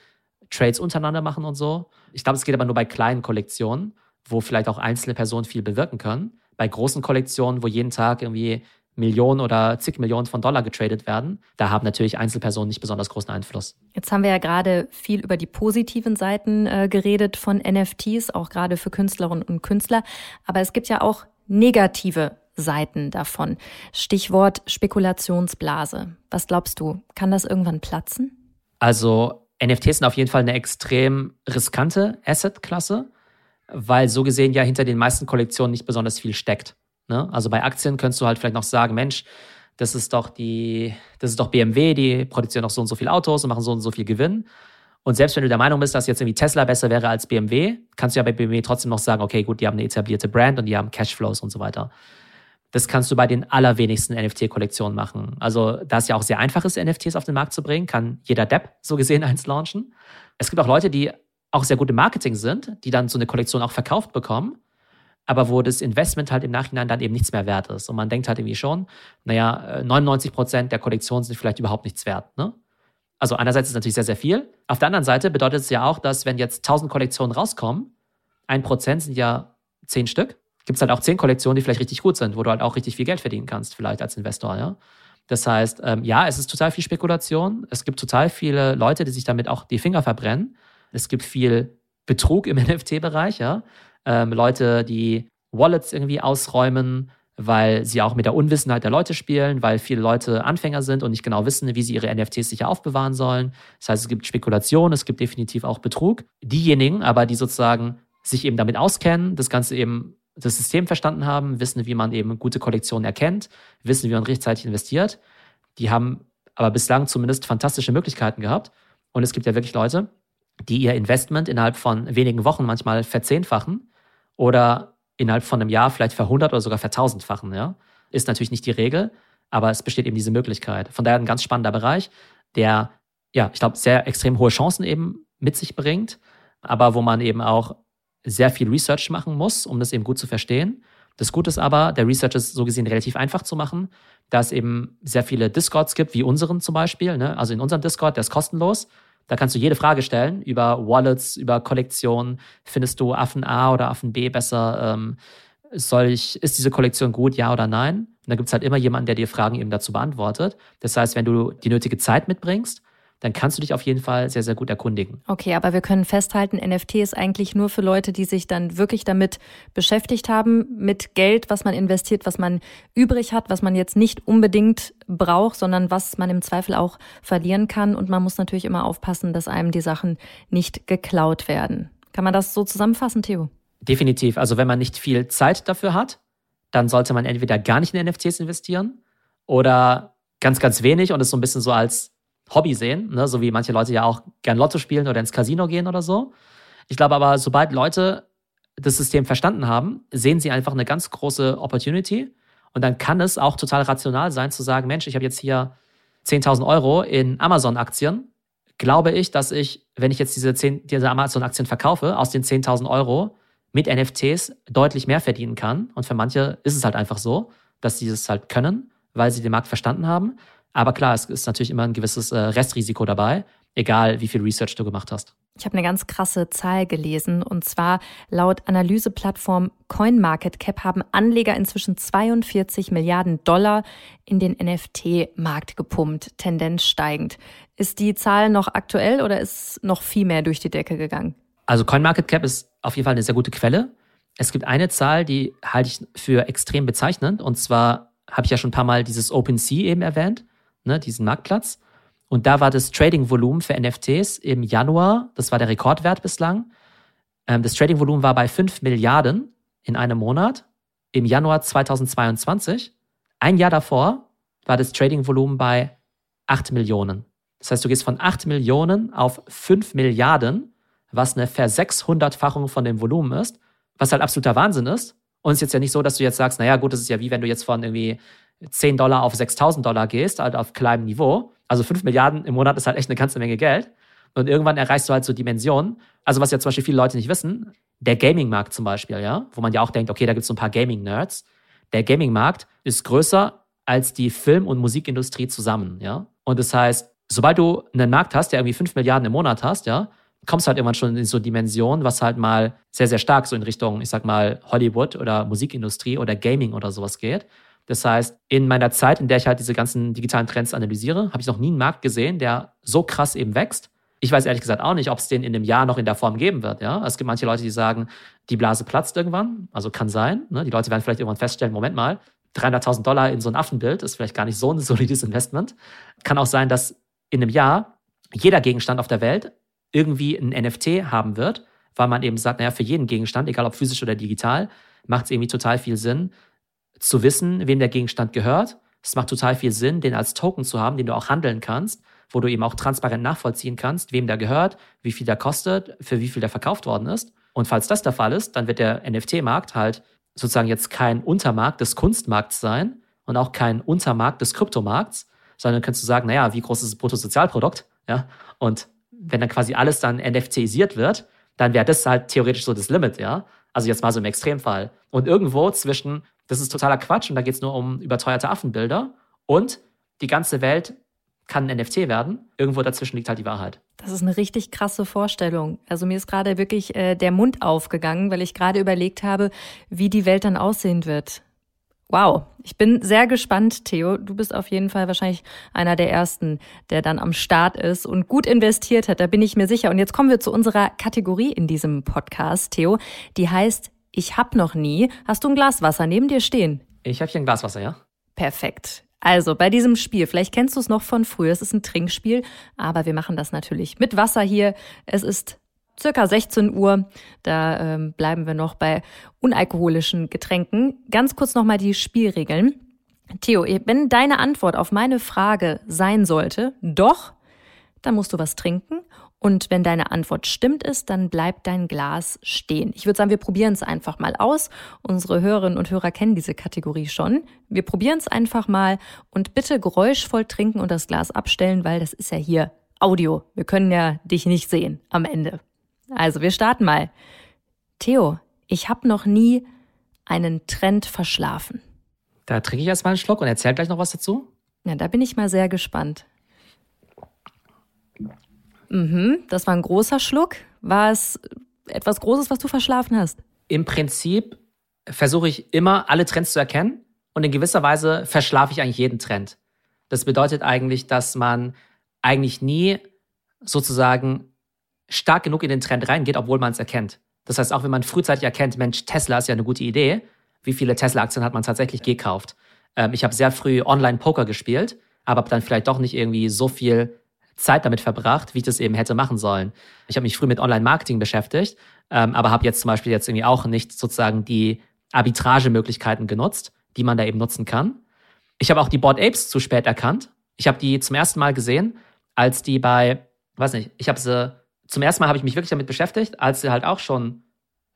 Trades untereinander machen und so. Ich glaube, es geht aber nur bei kleinen Kollektionen, wo vielleicht auch einzelne Personen viel bewirken können. Bei großen Kollektionen, wo jeden Tag irgendwie Millionen oder zig Millionen von Dollar getradet werden, da haben natürlich Einzelpersonen nicht besonders großen Einfluss. Jetzt haben wir ja gerade viel über die positiven Seiten äh, geredet von N F Ts, auch gerade für Künstlerinnen und Künstler. Aber es gibt ja auch negative Seiten davon. Stichwort Spekulationsblase. Was glaubst du, kann das irgendwann platzen? Also N F Ts sind auf jeden Fall eine extrem riskante Asset-Klasse, weil so gesehen ja hinter den meisten Kollektionen nicht besonders viel steckt. Ne? Also bei Aktien könntest du halt vielleicht noch sagen, Mensch, das ist doch die, das ist doch B M W, die produzieren doch so und so viele Autos und machen so und so viel Gewinn. Und selbst wenn du der Meinung bist, dass jetzt irgendwie Tesla besser wäre als B M W, kannst du ja bei B M W trotzdem noch sagen, okay, gut, die haben eine etablierte Brand und die haben Cashflows und so weiter. Das kannst du bei den allerwenigsten N F T-Kollektionen machen. Also da es ja auch sehr einfach ist, N F Ts auf den Markt zu bringen, kann jeder Depp so gesehen eins launchen. Es gibt auch Leute, die auch sehr gut im Marketing sind, die dann so eine Kollektion auch verkauft bekommen, aber wo das Investment halt im Nachhinein dann eben nichts mehr wert ist. Und man denkt halt irgendwie schon, naja, neunundneunzig Prozent der Kollektionen sind vielleicht überhaupt nichts wert. Ne? Also einerseits ist es natürlich sehr, sehr viel. Auf der anderen Seite bedeutet es ja auch, dass wenn jetzt tausend Kollektionen rauskommen, ein Prozent sind ja zehn Stück, gibt es halt auch zehn Kollektionen, die vielleicht richtig gut sind, wo du halt auch richtig viel Geld verdienen kannst vielleicht als Investor. Ja? Das heißt, ähm, ja, es ist total viel Spekulation. Es gibt total viele Leute, die sich damit auch die Finger verbrennen. Es gibt viel Betrug im N F T-Bereich, ja. Leute, die Wallets irgendwie ausräumen, weil sie auch mit der Unwissenheit der Leute spielen, weil viele Leute Anfänger sind und nicht genau wissen, wie sie ihre N F Ts sicher aufbewahren sollen. Das heißt, es gibt Spekulation, es gibt definitiv auch Betrug. Diejenigen aber, die sozusagen sich eben damit auskennen, das Ganze eben, das System verstanden haben, wissen, wie man eben gute Kollektionen erkennt, wissen, wie man rechtzeitig investiert, die haben aber bislang zumindest fantastische Möglichkeiten gehabt. Und es gibt ja wirklich Leute, die ihr Investment innerhalb von wenigen Wochen manchmal verzehnfachen, oder innerhalb von einem Jahr vielleicht verhundert oder sogar vertausendfachen. Ja? Ist natürlich nicht die Regel, aber es besteht eben diese Möglichkeit. Von daher ein ganz spannender Bereich, der, ja, ich glaube, sehr extrem hohe Chancen eben mit sich bringt, aber wo man eben auch sehr viel Research machen muss, um das eben gut zu verstehen. Das Gute ist aber, der Research ist so gesehen relativ einfach zu machen, da es eben sehr viele Discords gibt, wie unseren zum Beispiel. Ne? Also in unserem Discord, der ist kostenlos. Da kannst du jede Frage stellen über Wallets, über Kollektionen. Findest du Affen A oder Affen B besser? Ähm, soll ich, ist diese Kollektion gut, ja oder nein? Und da gibt es halt immer jemanden, der dir Fragen eben dazu beantwortet. Das heißt, wenn du die nötige Zeit mitbringst, dann kannst du dich auf jeden Fall sehr, sehr gut erkundigen. Okay, aber wir können festhalten, N F T ist eigentlich nur für Leute, die sich dann wirklich damit beschäftigt haben, mit Geld, was man investiert, was man übrig hat, was man jetzt nicht unbedingt braucht, sondern was man im Zweifel auch verlieren kann. Und man muss natürlich immer aufpassen, dass einem die Sachen nicht geklaut werden. Kann man das so zusammenfassen, Theo? Definitiv. Also wenn man nicht viel Zeit dafür hat, dann sollte man entweder gar nicht in N F Ts investieren oder ganz, ganz wenig und es so ein bisschen so als Hobby sehen, ne? So wie manche Leute ja auch gern Lotto spielen oder ins Casino gehen oder so. Ich glaube aber, sobald Leute das System verstanden haben, sehen sie einfach eine ganz große Opportunity und dann kann es auch total rational sein zu sagen, Mensch, ich habe jetzt hier zehntausend Euro in Amazon-Aktien. Glaube ich, dass ich, wenn ich jetzt diese, zehn, diese Amazon-Aktien verkaufe, aus den zehntausend Euro mit N F Ts deutlich mehr verdienen kann. Und für manche ist es halt einfach so, dass sie es halt können, weil sie den Markt verstanden haben. Aber klar, es ist natürlich immer ein gewisses Restrisiko dabei, egal wie viel Research du gemacht hast. Ich habe eine ganz krasse Zahl gelesen, und zwar laut Analyseplattform CoinMarketCap haben Anleger inzwischen zweiundvierzig Milliarden Dollar in den N F T-Markt gepumpt, Tendenz steigend. Ist die Zahl noch aktuell oder ist noch viel mehr durch die Decke gegangen? Also CoinMarketCap ist auf jeden Fall eine sehr gute Quelle. Es gibt eine Zahl, die halte ich für extrem bezeichnend, und zwar habe ich ja schon ein paar Mal dieses OpenSea eben erwähnt, ne, diesen Marktplatz. Und da war das Trading-Volumen für N F Ts im Januar, das war der Rekordwert bislang, das Trading-Volumen war bei fünf Milliarden in einem Monat im Januar zweitausendzweiundzwanzig. Ein Jahr davor war das Trading-Volumen bei acht Millionen. Das heißt, du gehst von acht Millionen auf fünf Milliarden, was eine Versechshundertfachung von dem Volumen ist, was halt absoluter Wahnsinn ist. Und es ist jetzt ja nicht so, dass du jetzt sagst, naja gut, das ist ja wie wenn du jetzt von irgendwie zehn Dollar auf sechstausend Dollar gehst, halt auf kleinem Niveau. Also fünf Milliarden im Monat ist halt echt eine ganze Menge Geld. Und irgendwann erreichst du halt so Dimensionen. Also was ja zum Beispiel viele Leute nicht wissen, der Gaming-Markt zum Beispiel, ja, wo man ja auch denkt, okay, da gibt es so ein paar Gaming-Nerds. Der Gaming-Markt ist größer als die Film- und Musikindustrie zusammen, ja. Und das heißt, sobald du einen Markt hast, der irgendwie fünf Milliarden im Monat hast, ja, kommst du halt irgendwann schon in so Dimensionen, was halt mal sehr, sehr stark so in Richtung, ich sag mal, Hollywood oder Musikindustrie oder Gaming oder sowas geht. Das heißt, in meiner Zeit, in der ich halt diese ganzen digitalen Trends analysiere, habe ich noch nie einen Markt gesehen, der so krass eben wächst. Ich weiß ehrlich gesagt auch nicht, ob es den in einem Jahr noch in der Form geben wird. Ja? Es gibt manche Leute, die sagen, die Blase platzt irgendwann. Also kann sein. Ne? Die Leute werden vielleicht irgendwann feststellen, Moment mal, dreihunderttausend Dollar in so ein Affenbild ist vielleicht gar nicht so ein solides Investment. Kann auch sein, dass in einem Jahr jeder Gegenstand auf der Welt irgendwie ein N F T haben wird, weil man eben sagt, naja, für jeden Gegenstand, egal ob physisch oder digital, macht es irgendwie total viel Sinn, zu wissen, wem der Gegenstand gehört. Es macht total viel Sinn, den als Token zu haben, den du auch handeln kannst, wo du eben auch transparent nachvollziehen kannst, wem der gehört, wie viel der kostet, für wie viel der verkauft worden ist. Und falls das der Fall ist, dann wird der N F T-Markt halt sozusagen jetzt kein Untermarkt des Kunstmarkts sein und auch kein Untermarkt des Kryptomarkts, sondern kannst du sagen, naja, wie groß ist das Bruttosozialprodukt? Ja? Und wenn dann quasi alles dann N F T-isiert wird, dann wäre das halt theoretisch so das Limit, ja. Also jetzt mal so im Extremfall. Und irgendwo zwischen, das ist totaler Quatsch und da geht es nur um überteuerte Affenbilder und die ganze Welt kann ein N F T werden. Irgendwo dazwischen liegt halt die Wahrheit. Das ist eine richtig krasse Vorstellung. Also mir ist gerade wirklich äh, der Mund aufgegangen, weil ich gerade überlegt habe, wie die Welt dann aussehen wird. Wow, ich bin sehr gespannt, Theo. Du bist auf jeden Fall wahrscheinlich einer der Ersten, der dann am Start ist und gut investiert hat, da bin ich mir sicher. Und jetzt kommen wir zu unserer Kategorie in diesem Podcast, Theo. Die heißt, ich hab noch nie. Hast du ein Glas Wasser neben dir stehen? Ich habe hier ein Glas Wasser, ja. Perfekt. Also bei diesem Spiel, vielleicht kennst du es noch von früher, es ist ein Trinkspiel, aber wir machen das natürlich mit Wasser hier. Es ist circa sechzehn Uhr, da ähm, bleiben wir noch bei unalkoholischen Getränken. Ganz kurz nochmal die Spielregeln. Theo, wenn deine Antwort auf meine Frage sein sollte, doch, dann musst du was trinken. Und wenn deine Antwort stimmt ist, dann bleibt dein Glas stehen. Ich würde sagen, wir probieren es einfach mal aus. Unsere Hörerinnen und Hörer kennen diese Kategorie schon. Wir probieren es einfach mal und bitte geräuschvoll trinken und das Glas abstellen, weil das ist ja hier Audio. Wir können ja dich nicht sehen am Ende. Also, wir starten mal. Theo, ich habe noch nie einen Trend verschlafen. Da trinke ich erstmal einen Schluck und erzähl gleich noch was dazu. Na, da bin ich mal sehr gespannt. Mhm, das war ein großer Schluck. War es etwas Großes, was du verschlafen hast? Im Prinzip versuche ich immer, alle Trends zu erkennen. Und in gewisser Weise verschlafe ich eigentlich jeden Trend. Das bedeutet eigentlich, dass man eigentlich nie sozusagen stark genug in den Trend reingeht, obwohl man es erkennt. Das heißt, auch wenn man frühzeitig erkennt, Mensch, Tesla ist ja eine gute Idee, wie viele Tesla-Aktien hat man tatsächlich gekauft? Ähm, ich habe sehr früh Online-Poker gespielt, aber habe dann vielleicht doch nicht irgendwie so viel Zeit damit verbracht, wie ich das eben hätte machen sollen. Ich habe mich früh mit Online-Marketing beschäftigt, ähm, aber habe jetzt zum Beispiel jetzt irgendwie auch nicht sozusagen die Arbitrage-Möglichkeiten genutzt, die man da eben nutzen kann. Ich habe auch die Bored Apes zu spät erkannt. Ich habe die zum ersten Mal gesehen, als die bei, weiß nicht, ich habe sie Zum ersten Mal habe ich mich wirklich damit beschäftigt, als sie halt auch schon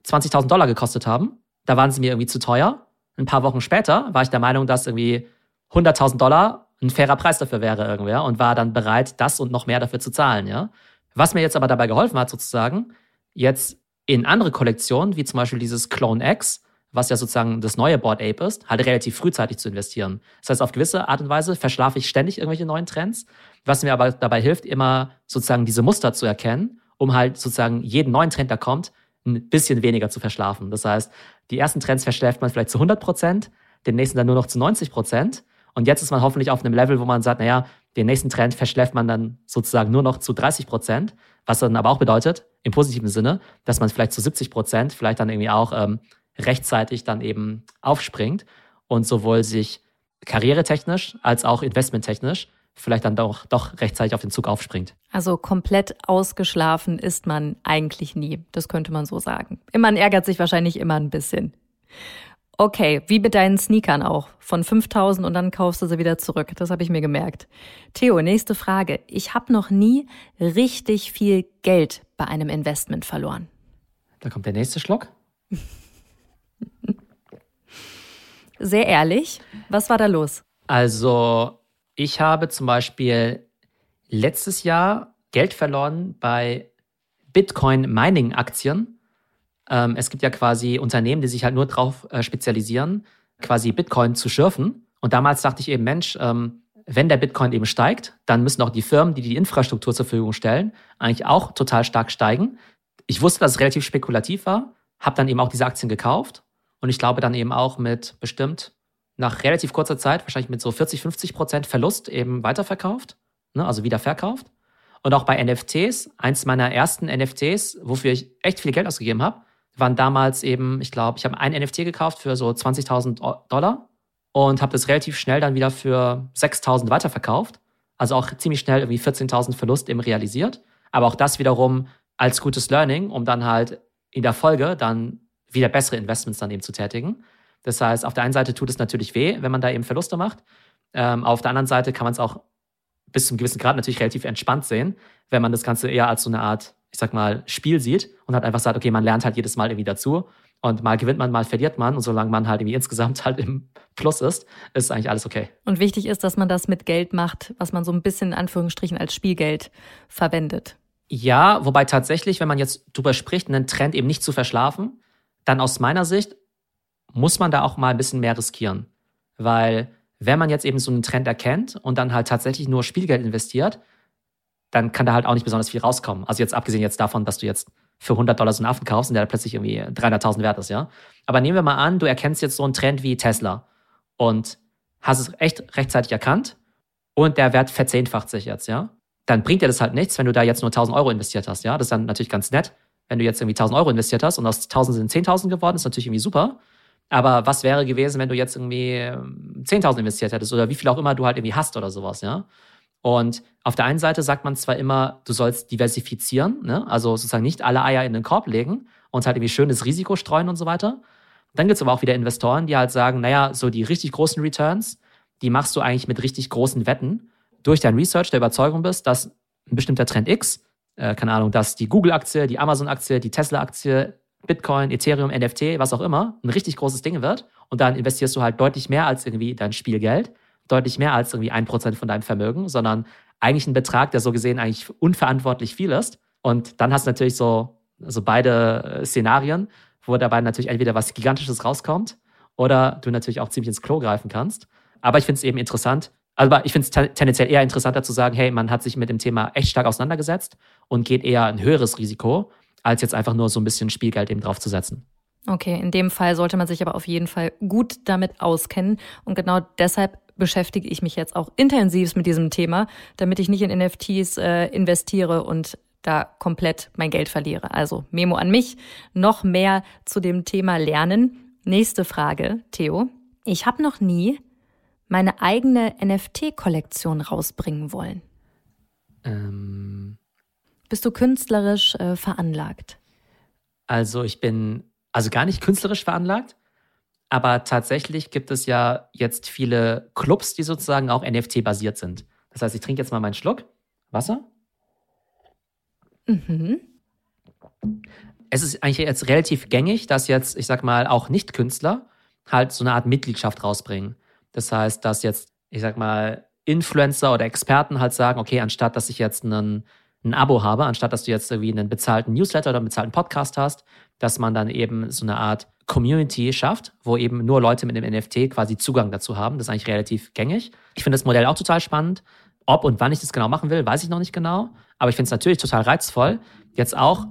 zwanzigtausend Dollar gekostet haben. Da waren sie mir irgendwie zu teuer. Ein paar Wochen später war ich der Meinung, dass irgendwie hunderttausend Dollar ein fairer Preis dafür wäre irgendwie und war dann bereit, das und noch mehr dafür zu zahlen. Ja? Was mir jetzt aber dabei geholfen hat sozusagen, jetzt in andere Kollektionen, wie zum Beispiel dieses Clone X, was ja sozusagen das neue Bored Ape ist, halt relativ frühzeitig zu investieren. Das heißt, auf gewisse Art und Weise verschlafe ich ständig irgendwelche neuen Trends, was mir aber dabei hilft, immer sozusagen diese Muster zu erkennen, um halt sozusagen jeden neuen Trend, der kommt, ein bisschen weniger zu verschlafen. Das heißt, die ersten Trends verschläft man vielleicht zu hundert Prozent, den nächsten dann nur noch zu neunzig Prozent. Und jetzt ist man hoffentlich auf einem Level, wo man sagt, naja, den nächsten Trend verschläft man dann sozusagen nur noch zu dreißig Prozent, was dann aber auch bedeutet, im positiven Sinne, dass man vielleicht zu siebzig Prozent vielleicht dann irgendwie auch ähm, rechtzeitig dann eben aufspringt und sowohl sich karrieretechnisch als auch investmenttechnisch vielleicht dann doch, doch rechtzeitig auf den Zug aufspringt. Also komplett ausgeschlafen ist man eigentlich nie. Das könnte man so sagen. Man ärgert sich wahrscheinlich immer ein bisschen. Okay, wie mit deinen Sneakern auch. Von fünftausend und dann kaufst du sie wieder zurück. Das habe ich mir gemerkt. Theo, nächste Frage. Ich habe noch nie richtig viel Geld bei einem Investment verloren. Da kommt der nächste Schluck. Sehr ehrlich, was war da los? Also, ich habe zum Beispiel letztes Jahr Geld verloren bei Bitcoin-Mining-Aktien. Ähm, es gibt ja quasi Unternehmen, die sich halt nur drauf äh, spezialisieren, quasi Bitcoin zu schürfen. Und damals dachte ich eben, Mensch, ähm, wenn der Bitcoin eben steigt, dann müssen auch die Firmen, die die Infrastruktur zur Verfügung stellen, eigentlich auch total stark steigen. Ich wusste, dass es relativ spekulativ war, habe dann eben auch diese Aktien gekauft. Und ich glaube dann eben auch mit bestimmt nach relativ kurzer Zeit, wahrscheinlich mit so vierzig, fünfzig Prozent Verlust eben weiterverkauft, ne, also wieder verkauft. Und auch bei N F Ts, eins meiner ersten N F Ts, wofür ich echt viel Geld ausgegeben habe, waren damals eben, ich glaube, ich habe ein N F T gekauft für so zwanzigtausend Dollar und habe das relativ schnell dann wieder für sechstausend weiterverkauft. Also auch ziemlich schnell irgendwie vierzehntausend Verlust eben realisiert. Aber auch das wiederum als gutes Learning, um dann halt in der Folge dann wieder bessere Investments dann eben zu tätigen. Das heißt, auf der einen Seite tut es natürlich weh, wenn man da eben Verluste macht. Ähm, auf der anderen Seite kann man es auch bis zum gewissen Grad natürlich relativ entspannt sehen, wenn man das Ganze eher als so eine Art, ich sag mal, Spiel sieht und halt einfach sagt, okay, man lernt halt jedes Mal irgendwie dazu und mal gewinnt man, mal verliert man und solange man halt irgendwie insgesamt halt im Plus ist, ist eigentlich alles okay. Und wichtig ist, dass man das mit Geld macht, was man so ein bisschen in Anführungsstrichen als Spielgeld verwendet. Ja, wobei tatsächlich, wenn man jetzt drüber spricht, einen Trend eben nicht zu verschlafen, dann aus meiner Sicht muss man da auch mal ein bisschen mehr riskieren. Weil wenn man jetzt eben so einen Trend erkennt und dann halt tatsächlich nur Spielgeld investiert, dann kann da halt auch nicht besonders viel rauskommen. Also jetzt abgesehen jetzt davon, dass du jetzt für hundert Dollar so einen Affen kaufst und der plötzlich irgendwie dreihunderttausend wert ist, ja. Aber nehmen wir mal an, du erkennst jetzt so einen Trend wie Tesla und hast es echt rechtzeitig erkannt und der Wert verzehnfacht sich jetzt, ja. Dann bringt dir das halt nichts, wenn du da jetzt nur tausend Euro investiert hast, ja. Das ist dann natürlich ganz nett, wenn du jetzt irgendwie tausend Euro investiert hast und aus tausend sind zehntausend geworden, ist natürlich irgendwie super. Aber was wäre gewesen, wenn du jetzt irgendwie zehntausend investiert hättest oder wie viel auch immer du halt irgendwie hast oder sowas, ja? Und auf der einen Seite sagt man zwar immer, du sollst diversifizieren, ne? Also sozusagen nicht alle Eier in den Korb legen und halt irgendwie schönes Risiko streuen und so weiter. Dann gibt es aber auch wieder Investoren, die halt sagen, naja, so die richtig großen Returns, die machst du eigentlich mit richtig großen Wetten durch dein Research, der Überzeugung bist, dass ein bestimmter Trend X, äh, keine Ahnung, dass die Google-Aktie, die Amazon-Aktie, die Tesla-Aktie, Bitcoin, Ethereum, N F T, was auch immer, ein richtig großes Ding wird und dann investierst du halt deutlich mehr als irgendwie dein Spielgeld, deutlich mehr als irgendwie ein Prozent von deinem Vermögen, sondern eigentlich ein Betrag, der so gesehen eigentlich unverantwortlich viel ist und dann hast du natürlich so, so beide Szenarien, wo dabei natürlich entweder was Gigantisches rauskommt oder du natürlich auch ziemlich ins Klo greifen kannst. Aber ich finde es eben interessant, also ich finde es t- tendenziell eher interessanter zu sagen, hey, man hat sich mit dem Thema echt stark auseinandergesetzt und geht eher ein höheres Risiko, als jetzt einfach nur so ein bisschen Spielgeld eben draufzusetzen. Okay, in dem Fall sollte man sich aber auf jeden Fall gut damit auskennen. Und genau deshalb beschäftige ich mich jetzt auch intensiv mit diesem Thema, damit ich nicht in N F Ts äh, investiere und da komplett mein Geld verliere. Also Memo an mich, noch mehr zu dem Thema lernen. Nächste Frage, Theo. Ich habe noch nie meine eigene N F T-Kollektion rausbringen wollen. Ähm... Bist du künstlerisch äh, veranlagt? Also ich bin also gar nicht künstlerisch veranlagt, aber tatsächlich gibt es ja jetzt viele Clubs, die sozusagen auch N F T-basiert sind. Das heißt, ich trinke jetzt mal meinen Schluck Wasser. Mhm. Es ist eigentlich jetzt relativ gängig, dass jetzt, ich sag mal, auch Nicht-Künstler halt so eine Art Mitgliedschaft rausbringen. Das heißt, dass jetzt, ich sag mal, Influencer oder Experten halt sagen, okay, anstatt dass ich jetzt einen ein Abo habe, anstatt dass du jetzt irgendwie einen bezahlten Newsletter oder einen bezahlten Podcast hast, dass man dann eben so eine Art Community schafft, wo eben nur Leute mit einem N F T quasi Zugang dazu haben. Das ist eigentlich relativ gängig. Ich finde das Modell auch total spannend. Ob und wann ich das genau machen will, weiß ich noch nicht genau. Aber ich finde es natürlich total reizvoll, jetzt auch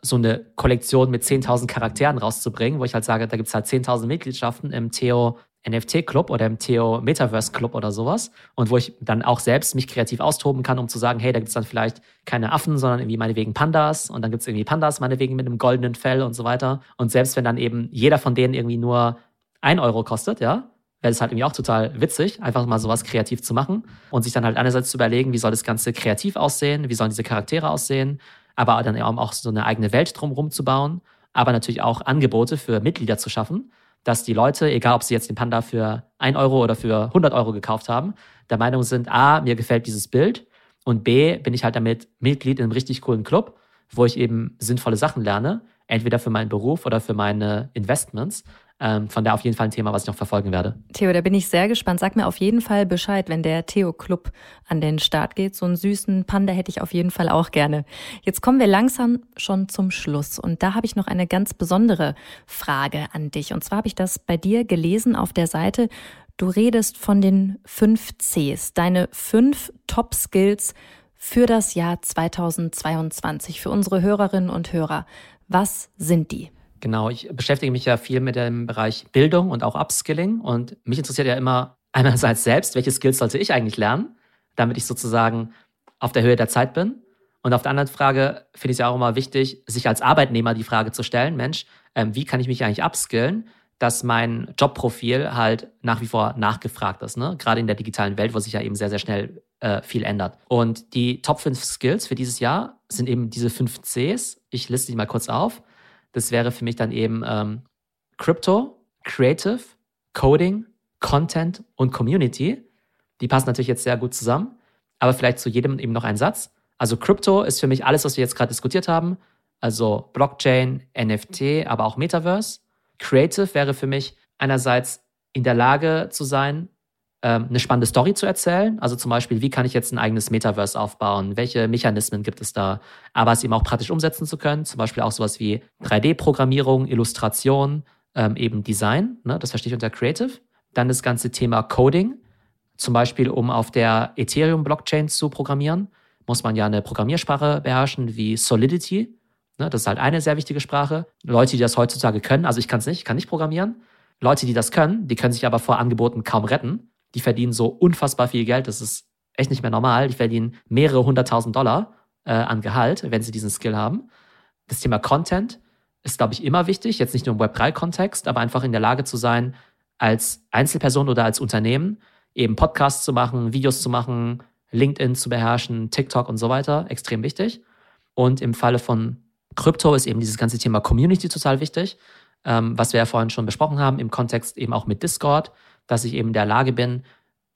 so eine Kollektion mit zehntausend Charakteren rauszubringen, wo ich halt sage, da gibt es halt zehntausend Mitgliedschaften im Teo N F T Club oder im Teo Metaverse Club oder sowas. Und wo ich dann auch selbst mich kreativ austoben kann, um zu sagen, hey, da gibt es dann vielleicht keine Affen, sondern irgendwie meinetwegen Pandas. Und dann gibt es irgendwie Pandas, meinetwegen mit einem goldenen Fell und so weiter. Und selbst wenn dann eben jeder von denen irgendwie nur ein Euro kostet, ja, wäre es halt irgendwie auch total witzig, einfach mal sowas kreativ zu machen und sich dann halt einerseits zu überlegen, wie soll das Ganze kreativ aussehen, wie sollen diese Charaktere aussehen, aber dann eben auch so eine eigene Welt drumherum zu bauen, aber natürlich auch Angebote für Mitglieder zu schaffen, dass die Leute, egal ob sie jetzt den Panda für ein Euro oder für hundert Euro gekauft haben, der Meinung sind, A, mir gefällt dieses Bild und B, bin ich halt damit Mitglied in einem richtig coolen Club, wo ich eben sinnvolle Sachen lerne, entweder für meinen Beruf oder für meine Investments. Ähm, von daher auf jeden Fall ein Thema, was ich noch verfolgen werde. Theo, da bin ich sehr gespannt. Sag mir auf jeden Fall Bescheid, wenn der Theo-Club an den Start geht. So einen süßen Panda hätte ich auf jeden Fall auch gerne. Jetzt kommen wir langsam schon zum Schluss. Und da habe ich noch eine ganz besondere Frage an dich. Und zwar habe ich das bei dir gelesen auf der Seite. Du redest von den fünf Cs, deine fünf Top-Skills für das Jahr zweitausendzweiundzwanzig, für unsere Hörerinnen und Hörer. Was sind die? Genau, ich beschäftige mich ja viel mit dem Bereich Bildung und auch Upskilling und mich interessiert ja immer einerseits selbst, welche Skills sollte ich eigentlich lernen, damit ich sozusagen auf der Höhe der Zeit bin. Und auf der anderen Frage finde ich es ja auch immer wichtig, sich als Arbeitnehmer die Frage zu stellen, Mensch, ähm, wie kann ich mich eigentlich upskillen, dass mein Jobprofil halt nach wie vor nachgefragt ist, ne? Gerade in der digitalen Welt, wo sich ja eben sehr, sehr schnell äh, viel ändert. Und die Top fünf Skills für dieses Jahr sind eben diese fünf Cs. Ich liste die mal kurz auf. Das wäre für mich dann eben ähm, Crypto, Creative, Coding, Content und Community. Die passen natürlich jetzt sehr gut zusammen, aber vielleicht zu jedem eben noch ein Satz. Also Crypto ist für mich alles, was wir jetzt gerade diskutiert haben, also Blockchain, N F T, aber auch Metaverse. Creative wäre für mich einerseits in der Lage zu sein, ähm, eine spannende Story zu erzählen. Also zum Beispiel, wie kann ich jetzt ein eigenes Metaverse aufbauen? Welche Mechanismen gibt es da? Aber es eben auch praktisch umsetzen zu können. Zum Beispiel auch sowas wie drei D-Programmierung, Illustration, ähm, eben Design. Ne? Das verstehe ich unter Creative. Dann das ganze Thema Coding. Zum Beispiel, um auf der Ethereum-Blockchain zu programmieren, muss man ja eine Programmiersprache beherrschen wie Solidity. Das ist halt eine sehr wichtige Sprache. Leute, die das heutzutage können, also ich kann es nicht, ich kann nicht programmieren. Leute, die das können, die können sich aber vor Angeboten kaum retten. Die verdienen so unfassbar viel Geld, das ist echt nicht mehr normal. Die verdienen mehrere hunderttausend Dollar äh, an Gehalt, wenn sie diesen Skill haben. Das Thema Content ist, glaube ich, immer wichtig. Jetzt nicht nur im Web drei Kontext, aber einfach in der Lage zu sein, als Einzelperson oder als Unternehmen eben Podcasts zu machen, Videos zu machen, LinkedIn zu beherrschen, TikTok und so weiter. Extrem wichtig. Und im Falle von Krypto ist eben dieses ganze Thema Community total wichtig, ähm, was wir ja vorhin schon besprochen haben, im Kontext eben auch mit Discord, dass ich eben in der Lage bin,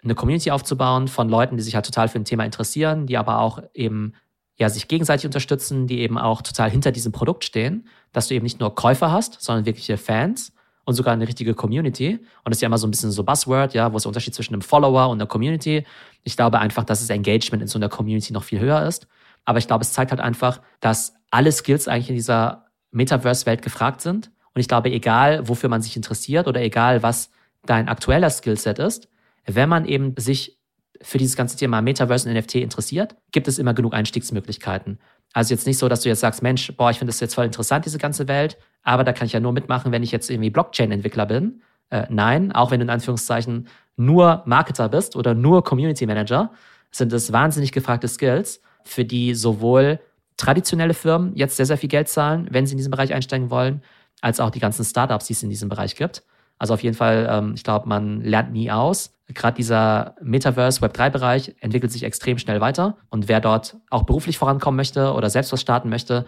eine Community aufzubauen von Leuten, die sich halt total für ein Thema interessieren, die aber auch eben ja sich gegenseitig unterstützen, die eben auch total hinter diesem Produkt stehen, dass du eben nicht nur Käufer hast, sondern wirkliche Fans und sogar eine richtige Community. Und das ist ja immer so ein bisschen so Buzzword, ja, wo ist der Unterschied zwischen einem Follower und einer Community? Ich glaube einfach, dass das Engagement in so einer Community noch viel höher ist. Aber ich glaube, es zeigt halt einfach, dass alle Skills eigentlich in dieser Metaverse-Welt gefragt sind. Und ich glaube, egal, wofür man sich interessiert oder egal, was dein aktueller Skillset ist, wenn man eben sich für dieses ganze Thema Metaverse und N F T interessiert, gibt es immer genug Einstiegsmöglichkeiten. Also jetzt nicht so, dass du jetzt sagst, Mensch, boah, ich finde das jetzt voll interessant, diese ganze Welt, aber da kann ich ja nur mitmachen, wenn ich jetzt irgendwie Blockchain-Entwickler bin. Äh, nein, auch wenn du in Anführungszeichen nur Marketer bist oder nur Community-Manager, sind das wahnsinnig gefragte Skills, für die sowohl traditionelle Firmen jetzt sehr, sehr viel Geld zahlen, wenn sie in diesen Bereich einsteigen wollen, als auch die ganzen Startups, die es in diesem Bereich gibt. Also auf jeden Fall, ich glaube, man lernt nie aus. Gerade dieser Metaverse-Web drei Bereich entwickelt sich extrem schnell weiter. Und wer dort auch beruflich vorankommen möchte oder selbst was starten möchte,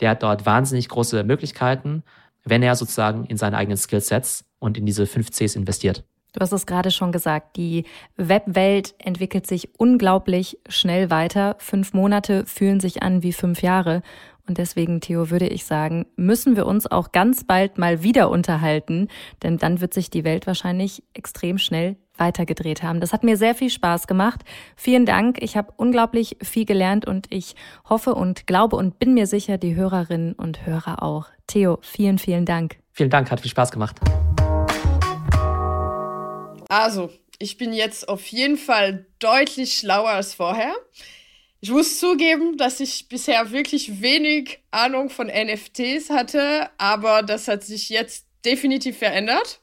der hat dort wahnsinnig große Möglichkeiten, wenn er sozusagen in seine eigenen Skillsets und in diese fünf Cs investiert. Du hast es gerade schon gesagt, die Webwelt entwickelt sich unglaublich schnell weiter. Fünf Monate fühlen sich an wie fünf Jahre. Und deswegen, Theo, würde ich sagen, müssen wir uns auch ganz bald mal wieder unterhalten, denn dann wird sich die Welt wahrscheinlich extrem schnell weitergedreht haben. Das hat mir sehr viel Spaß gemacht. Vielen Dank. Ich habe unglaublich viel gelernt und ich hoffe und glaube und bin mir sicher, die Hörerinnen und Hörer auch. Theo, vielen, vielen Dank. Vielen Dank, hat viel Spaß gemacht. Also, ich bin jetzt auf jeden Fall deutlich schlauer als vorher. Ich muss zugeben, dass ich bisher wirklich wenig Ahnung von N F Ts hatte, aber das hat sich jetzt definitiv verändert.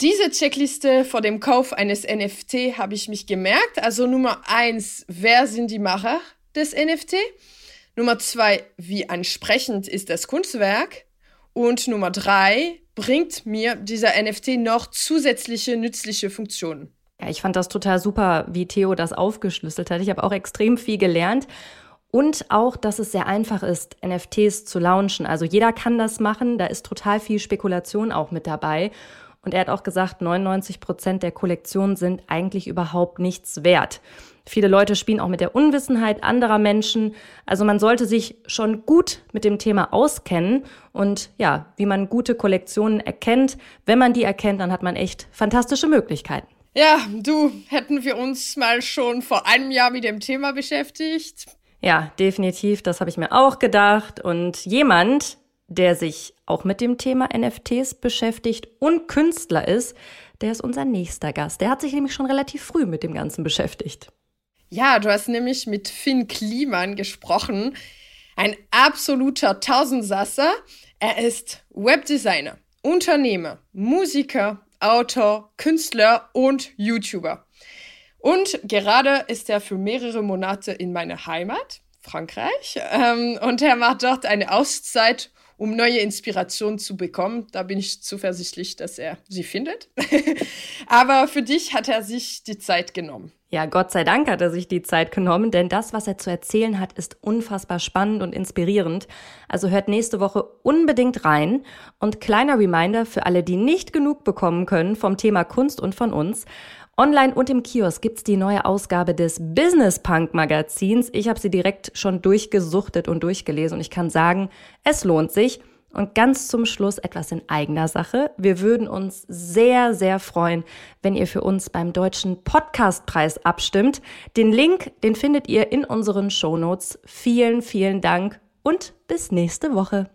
Diese Checkliste vor dem Kauf eines N F T habe ich mich gemerkt. Also Nummer eins, wer sind die Macher des N F T? Nummer zwei, wie ansprechend ist das Kunstwerk? Und Nummer drei, bringt mir dieser N F T noch zusätzliche nützliche Funktionen? Ja, ich fand das total super, wie Theo das aufgeschlüsselt hat. Ich habe auch extrem viel gelernt. Und auch, dass es sehr einfach ist, N F Ts zu launchen. Also jeder kann das machen. Da ist total viel Spekulation auch mit dabei. Und er hat auch gesagt, neunundneunzig Prozent der Kollektionen sind eigentlich überhaupt nichts wert. Viele Leute spielen auch mit der Unwissenheit anderer Menschen. Also man sollte sich schon gut mit dem Thema auskennen. Und ja, wie man gute Kollektionen erkennt, wenn man die erkennt, dann hat man echt fantastische Möglichkeiten. Ja, du, hätten wir uns mal schon vor einem Jahr mit dem Thema beschäftigt. Ja, definitiv, das habe ich mir auch gedacht. Und jemand, der sich auch mit dem Thema N F Ts beschäftigt und Künstler ist, der ist unser nächster Gast. Der hat sich nämlich schon relativ früh mit dem Ganzen beschäftigt. Ja, du hast nämlich mit Finn Kliemann gesprochen. Ein absoluter Tausendsasser. Er ist Webdesigner, Unternehmer, Musiker, Autor, Künstler und YouTuber. Und gerade ist er für mehrere Monate in meiner Heimat, Frankreich, ähm, und er macht dort eine Auszeit, um neue Inspirationen zu bekommen. Da bin ich zuversichtlich, dass er sie findet. Aber für dich hat er sich die Zeit genommen. Ja, Gott sei Dank hat er sich die Zeit genommen, denn das, was er zu erzählen hat, ist unfassbar spannend und inspirierend. Also hört nächste Woche unbedingt rein. Und kleiner Reminder für alle, die nicht genug bekommen können vom Thema Kunst und von uns. Online und im Kiosk gibt's die neue Ausgabe des Business Punk Magazins. Ich habe sie direkt schon durchgesuchtet und durchgelesen und ich kann sagen, es lohnt sich. Und ganz zum Schluss etwas in eigener Sache. Wir würden uns sehr, sehr freuen, wenn ihr für uns beim Deutschen Podcastpreis abstimmt. Den Link, den findet ihr in unseren Shownotes. Vielen, vielen Dank und bis nächste Woche.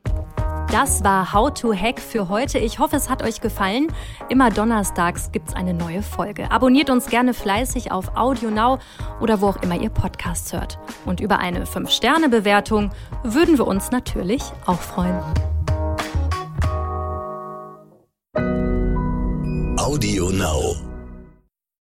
Das war How to Hack für heute. Ich hoffe, es hat euch gefallen. Immer donnerstags gibt's eine neue Folge. Abonniert uns gerne fleißig auf Audio Now oder wo auch immer ihr Podcasts hört. Und über eine fünf Sterne Bewertung würden wir uns natürlich auch freuen. Audio Now.